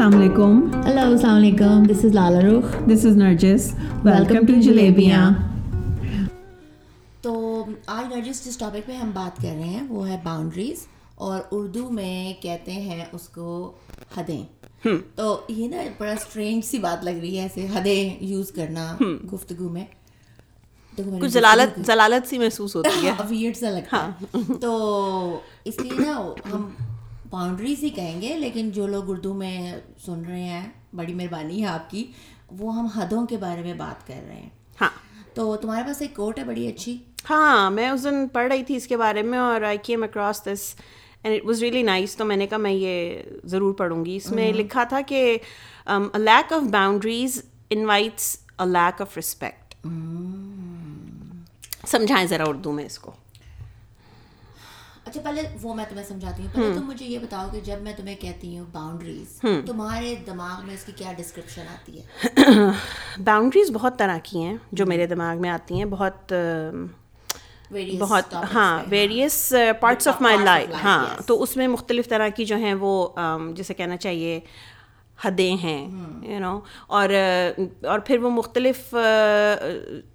السلام علیکم. ہیلو، السلام علیکم. دس is Lala Rukh. This is Nargis. Welcome to جلیبیاں. تو آج نرجس جس ٹاپک پہ ہم بات کر رہے ہیں وہ ہے باؤنڈریز، اور اردو میں کہتے ہیں اس کو حدیں. تو یہ نا بڑا اسٹرینج سی بات لگ رہی ہے، ایسے حدیں یوز کرنا گفتگو میں کچھ ضلالت سی محسوس ہوتی ہے، ویئرڈ سا لگتا ہے. تو اس لیے نا ہم باؤنڈریز ہی کہیں گے، لیکن جو لوگ اردو میں سن رہے ہیں بڑی مہربانی ہے آپ کی، وہ ہم حدوں کے بارے میں بات کر رہے ہیں. ہاں، تو تمہارے پاس ایک کوٹ ہے بڑی اچھی. ہاں، میں اس دن پڑھ رہی تھی اس کے بارے میں اور I came across this and it was really nice. تو میں نے کہا میں یہ ضرور پڑھوں گی. اس میں لکھا تھا کہ a lack of boundaries invites a lack of respect. سمجھائیں ذرا اردو میں اس کو. اچھا، پہلے وہ میں تمہیں سمجھاتی ہوں. پہلے تم مجھے یہ بتاؤ کہ جب میں تمہیں کہتی ہوں باؤنڈریز، تمہارے دماغ میں اس کی کیا ڈسکرپشن آتی ہے؟ باؤنڈریز بہت طرح کی ہیں جو میرے دماغ میں آتی ہیں، بہت ہاں، various parts of my life. ہاں، تو اس میں مختلف طرح کی جو ہیں وہ جسے کہنا چاہیے حدیں ہیں، یو نو. اور پھر وہ مختلف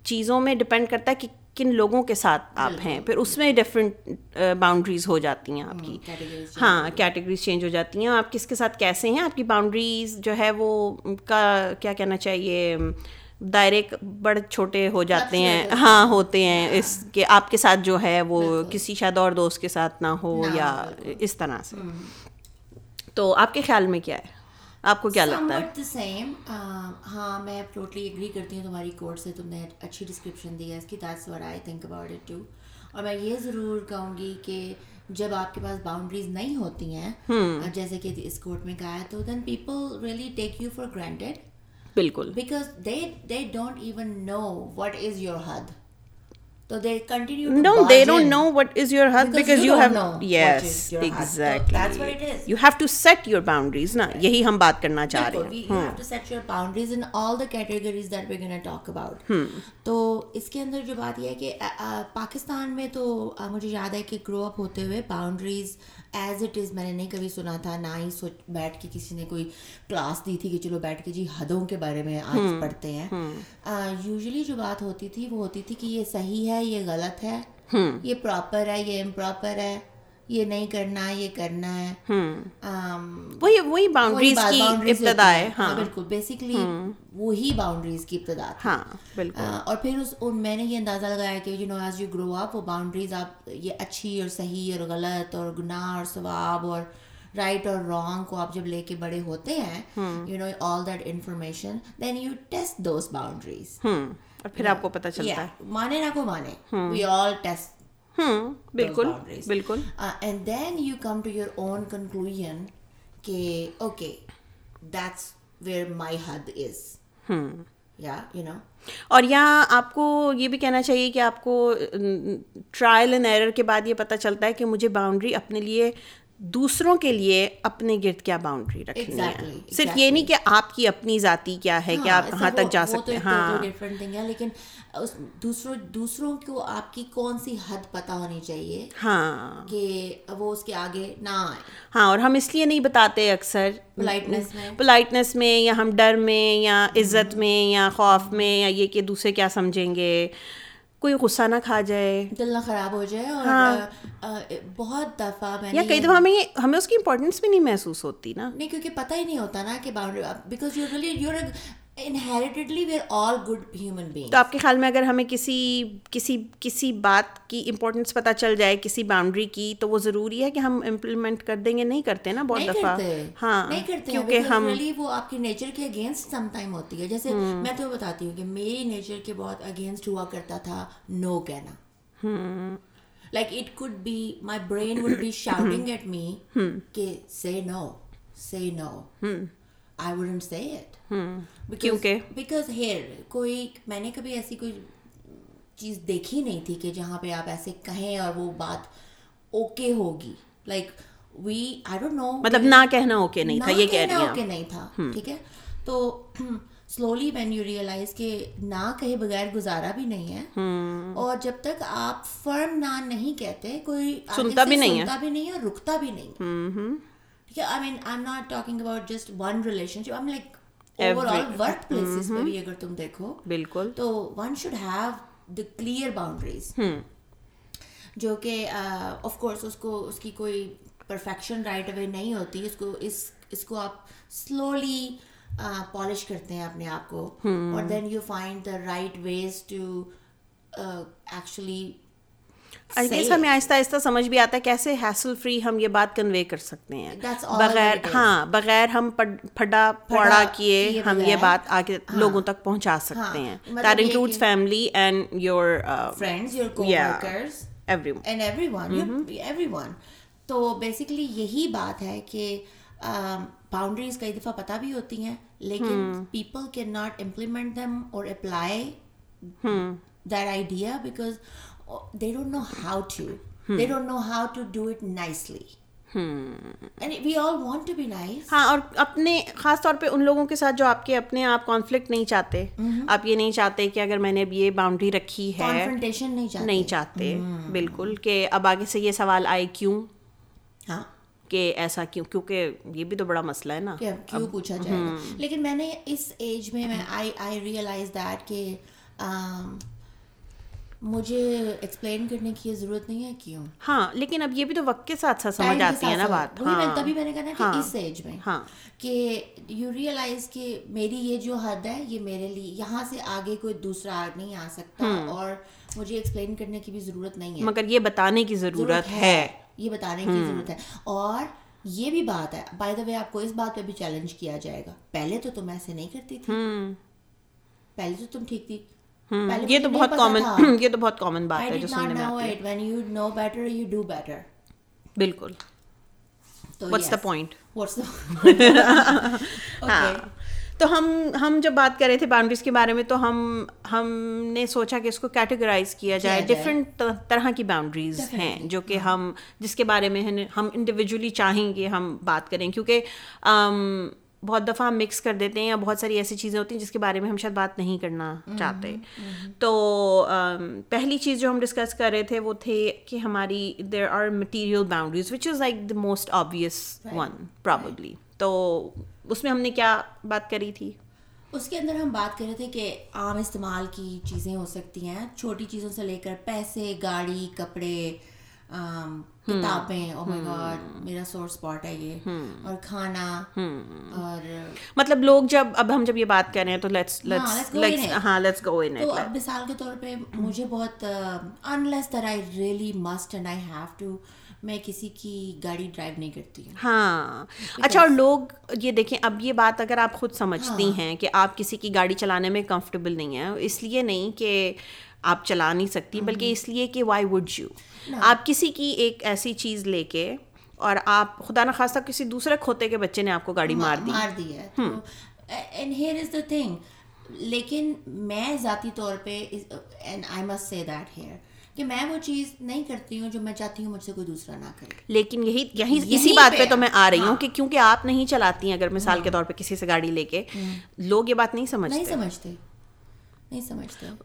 چیزوں میں ڈپینڈ کرتا ہے کہ کن لوگوں کے ساتھ آپ ہیں. پھر اس میں ڈفرینٹ باؤنڈریز ہو جاتی ہیں آپ کی. ہاں، کیٹیگریز چینج ہو جاتی ہیں. آپ کس کے ساتھ کیسے ہیں، آپ کی باؤنڈریز جو ہے وہ کا کیا کہنا چاہیے، دائرے بڑے چھوٹے ہو جاتے ہیں. ہاں، ہوتے ہیں اس کے آپ کے ساتھ جو ہے وہ کسی شاید اور دوست کے ساتھ نہ ہو، یا اس طرح سے. تو آپ کے خیال میں کیا ہے، آپ کو کیا لگتا ہے؟ سیم. ہاں، میں ٹوٹلی ایگری کرتی ہوں تمہاری کوٹ سے. تم نے اچھی ڈسکرپشن دی ہے اس کی. That's what I think about it too. اور میں یہ ضرور کہوں گی کہ جب آپ کے پاس باؤنڈریز نہیں ہوتی ہیں جیسے کہ اس کوٹ میں کہا ہے، تو then people really take you for granted. بالکل، because they don't even know what is your حد. So they continue to bargain. No, they don't know what is your hub because you have no. Yes, exactly. That's what it is. You have to set your boundaries, na. Yahi hum baat karna cha rahe hain. You have to set your boundaries in all the categories that we're going to talk about. To iske andar jo baat ye hai ki Pakistan mein to mujhe yaad hai ki grow up hote hue boundaries as it is میں نے نہیں کبھی سنا تھا، نہ ہی بیٹھ کے کسی نے کوئی کلاس دی تھی کہ چلو بیٹھ کے جی حدوں کے بارے میں آج پڑھتے ہیں. یوزلی جو بات ہوتی تھی وہ ہوتی تھی کہ یہ صحیح ہے، یہ غلط ہے، یہ پراپر ہے، یہ امپراپر ہے، یہ نہیں کرنا، یہ کرنا ہے. وہی باؤنڈریز کی ابتدا ہے. ہاں بالکل، بیسیکلی وہی باؤنڈریز کی ابتدا. ہاں بالکل. اور پھر میں نے یہ اندازہ لگایا کہ you know as you grow up, وہ باؤنڈریز آپ یہ اچھی اور صحیح اور غلط اور گناہ اور ثواب اور رائٹ اور رانگ کو آپ جب لے کے بڑے ہوتے ہیں، you know all that information, then you test those boundaries. اور پھر آپ کو پتہ چلتا ہے مانے نہ کو مانے، وی آل ٹیسٹ. بالکل بالکل. And then you come to your own conclusion کہ اوکے دیٹس ویئر مائی حد از. یا یو نو، اور یہاں آپ کو یہ بھی کہنا چاہیے کہ آپ کو ٹرائل اینڈ ایرر کے بعد یہ پتہ چلتا ہے کہ مجھے باؤنڈری اپنے لیے، دوسروں کے لیے، اپنے گرد کیا باؤنڈری رکھنی ہے. صرف یہ نہیں کہ آپ کی اپنی ذاتی کیا ہے کہ آپ کہاں تک جا سکتے ہیں. ہاں، ڈفرینٹ تھنگ ہے، لیکن دوسروں کو آپ کی کون سی حد پتہ ہونی چاہیے. ہاں، کہ وہ اس کے آگے نہ آئے. ہاں، اور ہم اس لیے نہیں بتاتے اکثر پولائٹنس میں، یا ہم ڈر میں، یا عزت میں، یا خوف میں، یا یہ کہ دوسرے کیا سمجھیں گے، کوئی غصہ نہ کھا جائے، دل نہ خراب ہو جائے. اور بہت دفعہ یا کئی دفعہ ہمیں اس کی امپورٹینس بھی نہیں محسوس ہوتی نا. نہیں، کیونکہ پتہ ہی نہیں ہوتا نا کہ boundary, because you inheritedly we are all good human being. تو آپ کے خیال میں اگر ہمیں کسی کسی کسی بات کی امپورٹینس پتہ چل جائے، کسی باؤنڈری کی، تو وہ ضروری ہے کہ ہم امپلیمنٹ کر دیں گے؟ نہیں کرتے نا بہت دفعہ. ہاں نہیں کرتے، کیونکہ ہم وہ آپ کی نیچر کے اگینسٹ سم ٹائم ہوتی ہے. جیسے میں تو بتاتی ہوں کہ میری نیچر کے بہت اگینسٹ ہوا کرتا تھا نو کہنا. Like it could be my brain would be shouting at me کہ سے نو، سے نو. I wouldn't say it. Because here کوئی، میں نے کبھی ایسی کوئی چیز دیکھی نہیں تھی کہ جہاں پہ آپ ایسے کہیں اور وہ بات اوکے ہوگی. لائک I don't know، مطلب نہ کہنا اوکے نہیں تھا، یہ کہہ رہی ہیں. اوکے نہیں تھا، ٹھیک ہے. تو slowly when you realize کہ نہ کہے بغیر گزارا بھی نہیں ہے، اور جب تک آپ فرم نہ نہیں کہتے کوئی سنتا بھی نہیں ہے، رکتا بھی نہیں ہے. Yeah, I mean, I'm not talking about just one relationship. I'm like overall work places پہ بھی اگر تم دیکھو بالکل تو one should have the clear boundaries. جو کہ of course اس کو اس کی کوئی perfection right away نہیں ہوتی, اس کو آپ slowly polish کرتے ہیں اپنے آپ کو اور then you find the right ways to actually I guess ہمیں آہستہ آہستہ سمجھ بھی آتا ہے کیسے ہیسل فری ہم یہ بات کنوے کر سکتے ہیں بغیر ہم پھڑا پھوڑا کیے ہم یہ بات آگے لوگوں تک پہنچا سکتے ہیں. That includes family and your friends, your co-workers and everyone. تو بیسیکلی یہی بات ہے کہ باؤنڈریز کئی دفعہ پتہ بھی ہوتی ہیں لیکن people can not implement them اور apply that idea because they don't know how to do it nicely and we all want to be nice. ہاں اور اپنے خاص طور پہ ان لوگوں کے ساتھ جو آپ کے اپنے آپ کانفلکٹ نہیں چاہتے, آپ یہ نہیں چاہتے کہ اگر میں نے اب یہ باؤنڈری رکھی ہے کنفرنٹیشن نہیں چاہتے بالکل کہ اب آگے سے یہ سوال آئے کیوں, ہاں کہ ایسا کیوں, کیونکہ یہ بھی تو بڑا مسئلہ ہے نا کیوں پوچھا جائے گا. لیکن میں نے اس ایج میں I realize that کہ مجھے ایکسپلین کرنے کی ضرورت نہیں ہے کیوں. ہاں لیکن اب یہ بھی تو وقت کے ساتھ ساتھ سمجھ آتی ہے نا بات. تبھی میں نے کہا کہ اس ایج میں کہ یو ریئلائز کہ میری یہ جو حد ہے یہ میرے لیے, یہاں سے آگے کوئی دوسرا نہیں آ سکتا اور مجھے ایکسپلین کرنے کی بھی ضرورت نہیں ہے, مگر یہ بتانے کی ضرورت ہے. اور یہ بھی بات ہے بائی دا وے آپ کو اس بات پہ بھی چیلنج کیا جائے گا, پہلے تو تم ایسے نہیں کرتی تھی, پہلے تو تم ٹھیک تھی. یہ تو بہت کامن بات ہے جو سننے میں آتی ہے. When you know better, you do better. بالکل. What's the point? ہاں تو ہم جب بات کر رہے تھے باؤنڈریز کے بارے میں تو ہم نے سوچا کہ اس کو کیٹیگرائز کیا جائے. ڈفرینٹ طرح کی باؤنڈریز ہیں جو کہ ہم جس کے بارے میں ہم انڈیویجولی چاہیں گے ہم بات کریں, کیونکہ بہت دفعہ ہم مکس کر دیتے ہیں یا بہت ساری ایسی چیزیں ہوتی ہیں جس کے بارے میں ہم شاید بات نہیں کرنا چاہتے. تو پہلی چیز جو ہم ڈسکس کر رہے تھے وہ تھے کہ ہماری there are material boundaries which is like the most obvious one probably. تو اس میں ہم نے کیا بات کری تھی, اس کے اندر ہم بات کر رہے تھے کہ عام استعمال کی چیزیں ہو سکتی ہیں, چھوٹی چیزوں سے لے کر پیسے, گاڑی, کپڑے, کتابیں, او مائی گاڈ میرا سور اسپاٹ ہے یہ, اور کھانا. اور مطلب لوگ جب ہم یہ بات کر رہے ہیں تو لیٹس گو ان اٹ. تو مثال کے طور پہ مجھے بہت unless that I really must and I have to, میں کسی کی گاڑی ڈرائیو نہیں کرتی. ہاں اچھا, اور لوگ یہ دیکھیں, اب یہ بات اگر آپ خود سمجھتی ہیں کہ آپ کسی کی گاڑی چلانے میں کمفرٹیبل نہیں ہیں, اس لیے نہیں کہ آپ چلا نہیں سکتی بلکہ اس لیے کہ وائی وڈ یو. آپ کسی کی ایک ایسی چیز لے کے اور آپ خدا نخواستہ کسی دوسرے کھوتے کے بچے نے آپ کو گاڑی مار دی ہے. And here is the thing, لیکن میں ذاتی طور پہ and I must say that here کہ میں وہ چیز نہیں کرتی ہوں جو میں چاہتی ہوں مجھ سے کوئی دوسرا نہ کرے. لیکن یہی اسی بات پہ تو میں آ رہی ہوں کہ کیونکہ آپ نہیں چلاتی ہیں, اگر مثال کے طور پہ کسی سے گاڑی لے کے, لوگ یہ بات نہیں سمجھتے.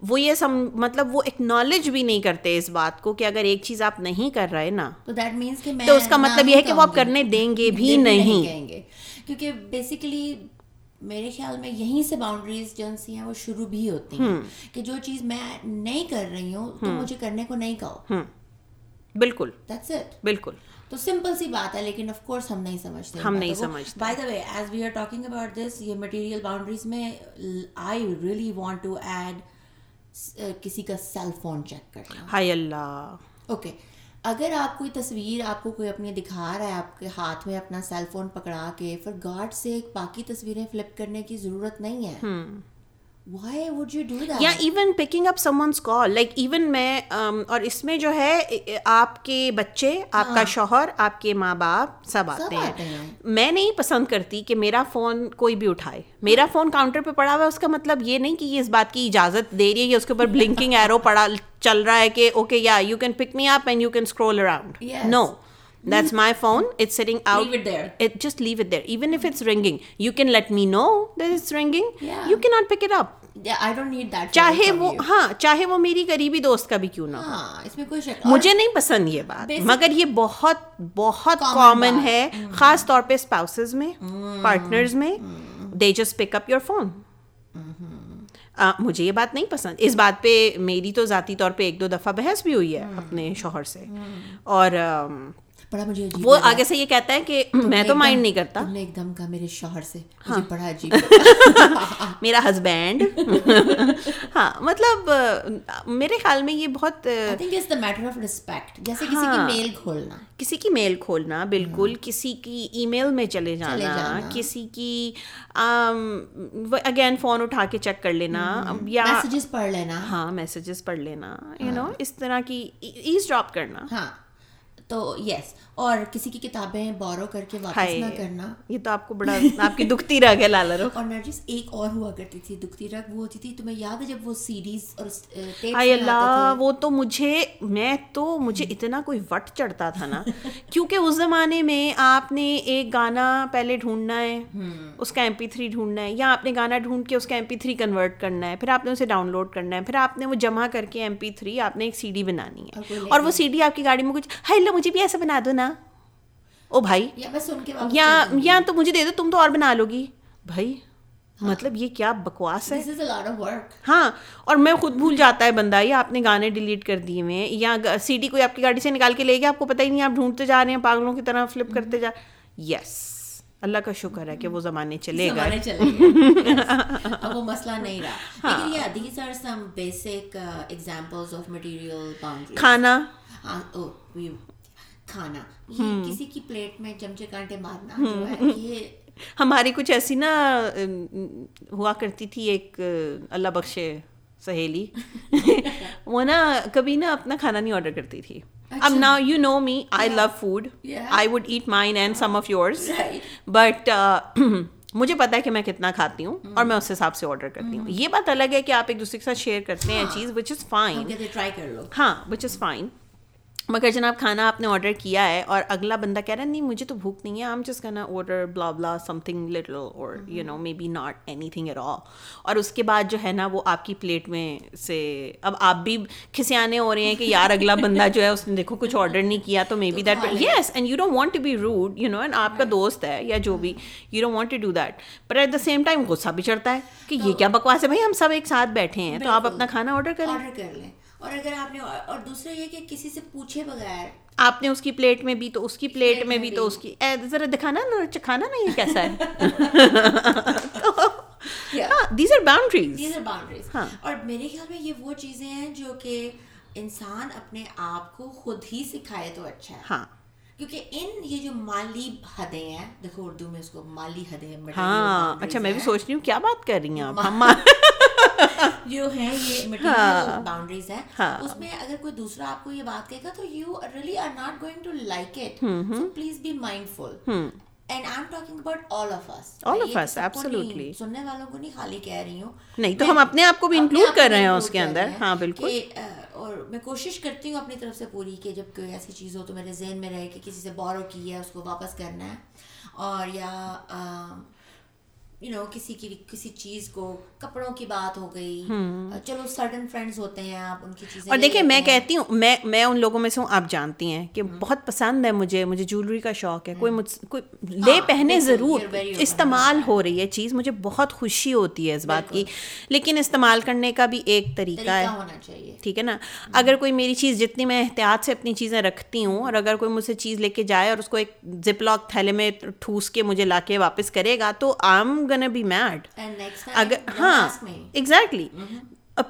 وہ یہ مطلب وہ ایکنالج بھی نہیں کرتے اس بات کو کہ اگر ایک چیز آپ نہیں کر رہے نا تو اس کا مطلب یہ ہے کہ وہ آپ کرنے دیں گے بھی نہیں. کیونکہ بیسیکلی میرے خیال میں یہیں سے باؤنڈریز جنسی ہیں وہ شروع بھی ہوتی ہیں کہ جو چیز میں نہیں کر رہی ہوں تو مجھے کرنے کو نہیں کہو. بالکل, دیٹس اٹ. بالکل, تو سمپل سی بات ہے لیکن آف کورس ہم نہیں سمجھتے. By the way as we are talking about this, یہ مٹیریل باؤنڈریز میں I really want to add کسی کا سیل فون چیک کرنا. ہائے اللہ. اوکے, اگر آپ کوئی تصویر آپ کو کوئی اپنی دکھا رہا ہے, آپ کے ہاتھ میں اپنا سیل فون پکڑا کے, فار گاڈ سیک باقی تصویریں فلپ کرنے کی ضرورت نہیں ہے. Why would you do that? Yeah, even picking up someone's call. Like even میں, اور اس میں جو ہے آپ کے بچے, آپ کا شوہر, آپ کے ماں باپ سب آتے ہیں. میں نہیں پسند کرتی کہ میرا فون کوئی بھی اٹھائے. میرا فون کاؤنٹر پہ پڑا ہوا ہے, اس کا مطلب یہ نہیں کہ یہ اس بات کی اجازت دے رہی ہے, اس کے اوپر بلنکنگ ایرو پڑا چل رہا ہے کہ اوکے یا you can pick me up and you can scroll around. No, That's my phone. It's sitting out. Leave it there. Just leave it there. Even if it's ringing, you can let me know that it's ringing. Yeah. You cannot pick it up. Yeah, I don't need that. چاہے وہ میری قریبی دوست کا بھی کیوں نہ ہو, اس میں کوئی شک مجھے نہیں پسند یہ بات, مگر یہ بہت بہت کامن ہے, خاص طور پہ اسپاؤسز میں, پارٹنرز میں. They just pick up your phone. مجھے یہ بات نہیں پسند. اس بات پہ میری تو ذاتی طور پہ ایک دو دفعہ بحث بھی ہوئی ہے اپنے شوہر سے, اور وہ آگے سے یہ کہتا ہے کہ میں تو مائنڈ نہیں کرتا. تم نے ایک دم کہا میرے شوہر سے, مجھے بڑا عجیب لگا. میرا ہسبینڈ. ہاں, مطلب میرے خیال میں یہ بہت, I think it's the matter of respect. جیسے کسی کی میل کھولنا, بالکل, کسی کی ای میل میں چلے جانا, کسی کی اگین فون اٹھا کے چیک کر لینا یا میسیجز پڑھ لینا. ہاں, میسیجز پڑھ لینا, یو نو, اس طرح کی ایز ڈراپ کرنا. ہاں, تو یس, اور کسی کی کتابیں بورو کر کے واپس نہ کرنا. یہ تو آپ کو بڑا, آپ کی دکھتی رگ ہے لالا رخ. اور نرجس ایک اور ہوا کرتی تھی دکھتی رگ, وہ ہوتی تھی, تمہیں یاد ہے جب وہ سیریز اور ہائے اللہ, وہ تو مجھے اتنا کوئی وٹ چڑھتا تھا نا, کیونکہ اس زمانے میں آپ نے ایک گانا پہلے ڈھونڈنا ہے, اس کا MP3 ڈھونڈنا ہے, یا آپ نے گانا ڈھونڈ کے اس کا MP3 کنورٹ کرنا ہے, پھر آپ نے اسے ڈاؤن لوڈ کرنا ہے, پھر آپ نے وہ جمع کر کے MP3 آپ نے ایک CD بنانی ہے, اور وہ CD آپ کی گاڑی میں. کچھ ہائے اللہ مجھے بھی ایسا بنا دو نا, او بھائی, یا تو مجھے دے دو, تم تو اور بنا لو گی بھائی. مطلب یہ کیا بکواس ہے. ہاں, اور میں خود بھول جاتا ہے بندہ, یا آپ نے گانے ڈیلیٹ کر دیے ہوئے, یا CD کوئی آپ کی گاڑی سے نکال کے لے گیا, آپ کو پتہ ہی نہیں, آپ ڈھونڈتے جا رہے ہیں پاگلوں کی طرح, فلپ کرتے جا. یس, اللہ کا شکر ہے کہ وہ زمانے چلے گئے, اب وہ مسئلہ نہیں رہا. لیکن yeah, these are some basic examples of material boundaries. کھانا, یہ کسی کی پلیٹ میں چمچے کانٹے مارنا, یہ ہماری کچھ ایسی نا ہوا کرتی تھی, ایک اللہ بخشے سہیلی, وہ نا کبھی نا اپنا کھانا نہیں آرڈر کرتی تھی. اب نا you know me, I love food, I would eat mine and some of yours, but مجھے پتا ہے کہ میں کتنا کھاتی ہوں اور میں اس حساب سے آرڈر کرتی ہوں. یہ بات الگ ہے کہ آپ ایک دوسرے کے ساتھ شیئر کرتے ہیں چیز, وچ از فائن, ٹرائی کر لو, ہاں وچ از فائن, مگر جناب کھانا آپ نے آرڈر کیا ہے اور اگلا بندہ کہہ رہا ہے نہیں مجھے تو بھوک نہیں ہے, I am just gonna order blah blah something little, اور you know maybe not anything at all, اور اس کے بعد جو ہے نا وہ آپ کی پلیٹ میں سے اب آپ بھی کھسیانے ہو رہے ہیں کہ یار اگلا بندہ جو ہے اس نے دیکھو کچھ آرڈر نہیں کیا, تو maybe that, yes, and you don't want to be rude, you know, and آپ کا دوست ہے یا جو بھی, you don't want to do that, but at the same time غصہ بھی چڑھتا ہے کہ یہ کیا بکواس ہے بھائی, ہم سب ایک ساتھ بیٹھے ہیں, تو آپ اپنا کھانا آرڈر کریں. اور اگر آپ نے, اور دوسرا یہ کہ کسی سے پوچھے بغیر آپ نے اس کی پلیٹ میں بھی تو اس کی پلیٹ میں بھی تو اس کی, ذرا دکھانا نا, چکھانا نا یہ کیسا ہے. These are boundaries. ہاں, اور میرے خیال میں یہ وہ چیزیں ہیں جو کہ انسان اپنے آپ کو خود ہی سکھائے تو اچھا ہے. ہاں, کیونکہ ان یہ جو مالی حدیں ہیں, دیکھو اردو میں اس کو مالی حدیں. ہاں, اچھا میں بھی سوچ رہی ہوں کیا بات کر رہی ہیں آپ. جو ہے یہ مٹیریل باؤنڈریز ہیں, اس میں اگر کوئی دوسرا آپ کو یہ بات کہے گا تو you really are not going to like it, so please be mindful. And I am talking about all of us, absolutely. سننے والوں کو نہیں خالی کہہ رہی ہوں, نہیں تو ہم اپنے آپ کو بھی انکلوڈ کر رہے ہیں اس کے اندر. ہاں بالکل, اور میں کوشش کرتی ہوں اپنی طرف سے پوری کہ جب کوئی ایسی چیز ہو تو میرے ذہن میں رہے کہ کسی سے بورو کی ہے اس کو واپس کرنا ہے, اور یا یو نو کسی چیز کو, کپڑوں کی بات ہو گئی, چلو سرٹن فرینڈس ہوتے ہیں آپ ان کی چیزیں. اور دیکھیں میں کہتی ہوں, میں ان لوگوں میں سے ہوں, آپ جانتی ہیں کہ بہت پسند ہے مجھے جولری کا شوق ہے, کوئی لے پہنے ضرور, استعمال ہو رہی ہے چیز, مجھے بہت خوشی ہوتی ہے اس بات کی, لیکن استعمال کرنے کا بھی ایک طریقہ ہے, ٹھیک ہے نا. اگر کوئی میری چیز, جتنی میں احتیاط سے اپنی چیزیں رکھتی ہوں, اور اگر کوئی مجھ سے چیز لے کے جائے اور اس کو ایک زپ لاک تھیلے میں ٹھوس کے مجھے لا کے واپس کرے گا تو آم gonna be mad. And next time, don't ask me. Exactly.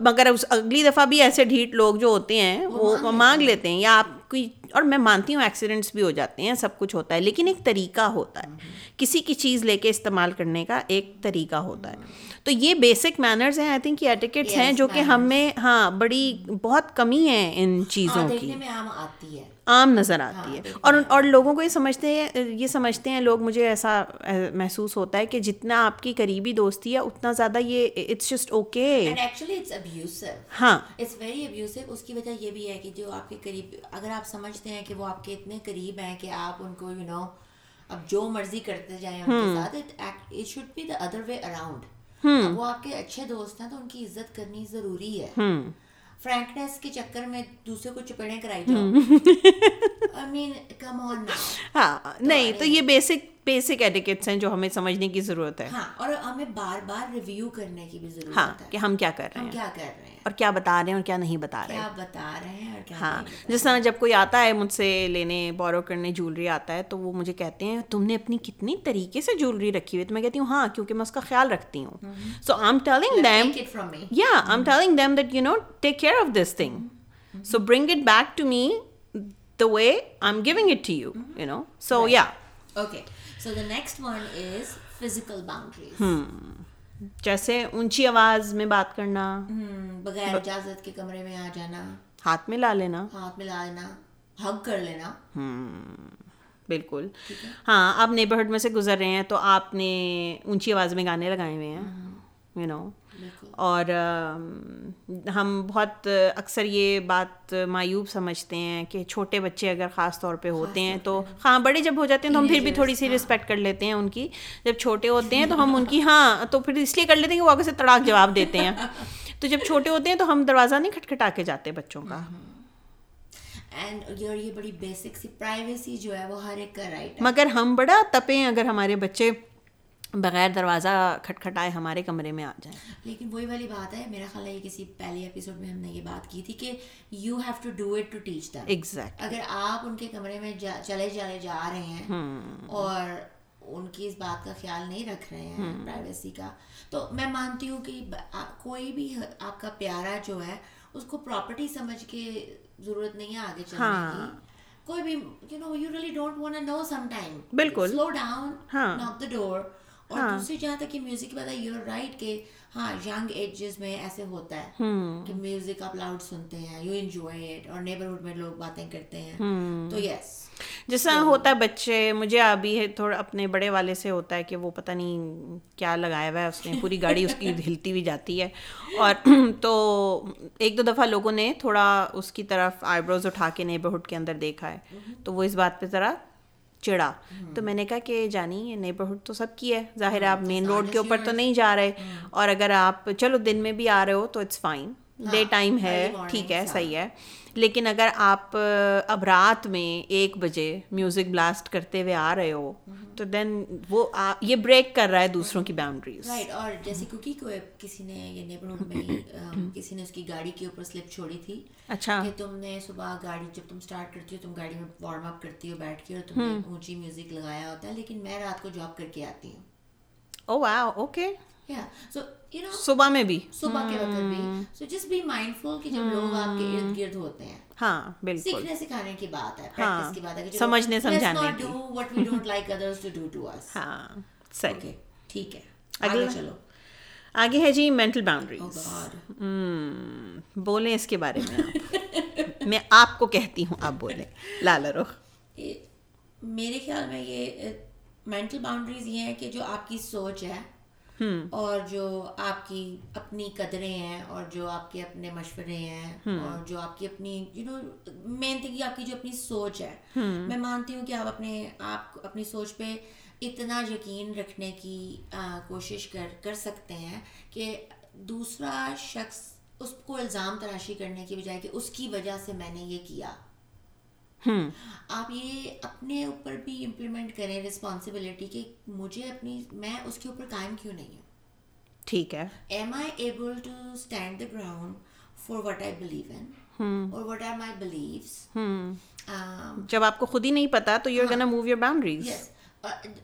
مگر اگلی دفعہ بھی ایسے ڈھیٹ لوگ جو ہوتے ہیں وہ مانگ لیتے ہیں, یا آپ کی, اور میں مانتی ہوں ایکسیڈنٹس بھی ہو جاتے ہیں, سب کچھ ہوتا ہے, لیکن ایک طریقہ ہوتا ہے کسی کی چیز لے کے استعمال کرنے کا, ایک طریقہ ہوتا ہے. تو یہ بیسک مینرز ہیں, آئی تھنک یہ ایٹیکٹس ہیں جو کہ ہم میں, ہاں, بہت کمی ہے ان چیزوں کی, عام نظر آتی ہے. اور لوگوں کو یہ سمجھتے ہیں لوگ, مجھے ایسا محسوس ہوتا ہے کہ جتنا آپ کی قریبی دوستی ہے اتنا زیادہ یہ اٹس جسٹ اوکے. ہاں, اس کی وجہ یہ بھی ہے کہ جو آپ کے قریب, اگر آپ سمجھ سمجھتے ہیں کہ وہ آپ کے اتنے قریب ہیں کہ آپ ان کو you know, اب جو مرضی کرتے جائیں ان کے ساتھ. It should be the other way around. وہ آپ کے اچھے دوست ہیں تو ان کی عزت کرنی ضروری ہے. فرینکنیس کے چکر میں دوسرے کو چپیڑیں کرائی جاؤ. I mean, come on now. ہاں نہیں تو یہ بیسک ایڈیکیٹس ہیں جو ہمیں سمجھنے کی ضرورت ہے. ہاں اور ہمیں بار بار ریویو کرنے کی بھی ضرورت ہے کہ ہم کیا کر رہے ہیں, کیا کر رہے ہیں اور کیا بتا رہے ہیں اور کیا نہیں بتا رہے ہیں, کیا بتا رہے ہیں اور کیا. ہاں جس طرح جب کوئی آتا ہے مجھ سے لینے, بورو کرنے جولری آتا ہے تو وہ مجھے کہتے ہیں تم نے اپنی کتنی طریقے سے جولری رکھی ہوئی, تو میں کہتی ہوں ہاں کیونکہ میں اس کا خیال رکھتی ہوں. So I am telling them, یا I am telling them that you know take care of this thing, so bring it back to me the way I am giving it to you, you know. So یا okay, so the next one is physical boundaries. جیسے اونچی آواز میں بات کرنا, بغیر اجازت کے کمرے میں آ جانا, ہاتھ میں لا لینا, ہگ کر لینا. بالکل ہاں, آپ نیبرہڈ میں سے گزر رہے ہیں تو آپ نے اونچی آواز میں گانے لگائے ہوئے ہیں, یو نو. اور ہم بہت اکثر یہ بات معیوب سمجھتے ہیں کہ چھوٹے بچے اگر خاص طور پہ ہوتے ہیں تو, ہاں بڑے جب ہو جاتے ہیں تو ہم پھر بھی تھوڑی سی رسپیکٹ کر لیتے ہیں ان کی, جب چھوٹے ہوتے ہیں تو ہم ان کی, ہاں تو پھر اس لیے کر لیتے ہیں کہ وہ آگے سے تڑاک جواب دیتے ہیں. تو جب چھوٹے ہوتے ہیں تو ہم دروازہ نہیں کھٹکھٹا کے جاتے بچوں کا. اینڈ یہ بڑی بیسک سی پرائیویسی جو ہے وہ ہر ایک کا رائٹ ہے, مگر ہم بڑا تپیں اگر ہمارے بچے بغیر دروازہ کھٹکھٹائے ہمارے کمرے میں آ جائیں. لیکن وہی والی بات ہے, میرا خیال ہے یہ کسی پہلے ایپیسوڈ میں ہم نے یہ بات کی تھی کہ you have to do it to teach them. Exact, اگر آپ ان کے کمرے میں چلے جا رہے ہیں اور ان کی اس بات کا خیال نہیں رکھ رہے ہیں پرائیویسی کا, تو میں مانتی ہوں کہ کوئی بھی آپ کا پیارا جو ہے اس کو پراپرٹی سمجھ کے ضرورت نہیں ہے آگے چلنے کی. کوئی بھی you know you really don't want to know some time, بالکل سلو ڈاؤن, ناک دا ڈور. اور دوسری جہاں تک کہ میوزک کی بات ہے, یو آر رائٹ کہ ہاں ینگ ایجز میں ایسے ہوتا ہے کہ میوزک آپ لاؤڈ سنتے ہیں, یو انجوائے اٹ, اور نیبرہڈ میں لوگ باتیں کرتے ہیں تو یس جیسا ہوتا ہے بچے. مجھے ابھی تھوڑا اپنے بڑے والے سے ہوتا ہے کہ وہ پتہ نہیں کیا لگایا ہوا ہے اس نے, پوری گاڑی اس کی ہلتی ہوئی جاتی ہے. اور تو ایک دو دفعہ لوگوں نے تھوڑا اس کی طرف آئی بروز اٹھا کے نیبرہڈ کے اندر دیکھا ہے تو وہ اس بات پہ ذرا چڑا. تو میں نے کہا کہ جانی یہ نیبرہڈ تو سب کی ہے, ظاہر ہے آپ مین روڈ کے اوپر تو نہیں جا رہے, اور اگر آپ چلو دن میں بھی آ رہے ہو تو اٹس فائن, ڈے ٹائم ہے, ٹھیک ہے, صحیح ہے. لیکن اگر آپ اب رات میں 1 بجے میوزک بلاسٹ کرتے ہوئے آ رہے ہو تو دین وہ یہ بریک کر رہا ہے دوسروں کی باؤنڈریز, رائٹ. اور جیسے کیونکہ کسی نے یہ نیبرہڈ میں کسی نے اس کی گاڑی کے اوپر سلپ چھوڑی تھی. اچھا, کہ تم نے صبح گاڑی جب تم سٹارٹ کرتی ہو, تم گاڑی میں وارم اپ کرتی ہو بیٹھ کے, اور تم نے اونچی میوزک لگایا ہوتا ہے, لیکن میں رات کو جاب کر کے آتی ہوں. او واو, اوکے, یا سو یو نو صبح میں بھی, صبح کے وقت بھی. سو جسٹ بی مائنڈفل کہ جب لوگ آپ کے ارد گرد ہوتے ہیں. ہاں بالکل, سیکھنے سکھانے کی بات ہے, پریکٹس کی بات ہے, سمجھنے سمجھانے کی. Do what we don't like others to do to us. ہاں صحیح, ٹھیک ہے, آگے چلو. آگے ہے جی مینٹل باؤنڈریز. بولیں اس کے بارے میں, میں آپ کو کہتی ہوں آپ بولیں. لالا رخ, میرے خیال میں یہ مینٹل باؤنڈریز یہ ہیں کہ جو آپ کی سوچ ہے اور جو آپ کی اپنی قدریں ہیں اور جو آپ کے اپنے مشورے ہیں اور جو آپ کی اپنی یو نو مین تھنگ آپ کی جو اپنی سوچ ہے. میں مانتی ہوں کہ آپ اپنی سوچ پہ اتنا یقین رکھنے کی کوشش کر سکتے ہیں کہ دوسرا شخص اس کو الزام تراشی کرنے کی بجائے کہ اس کی وجہ سے میں نے یہ کیا. آپ یہ اپنے اوپر بھی امپلیمنٹ کریں رسپانسبلٹی کہ مجھے اپنی, میں اس کے اوپر قائم کیوں نہیں ہوں, ٹھیک ہے. Am I able to stand the ground for what I believe in اور وٹ آر مائی بلیوز. جب آپ کو خود ہی نہیں پتا تو you are gonna move your boundaries.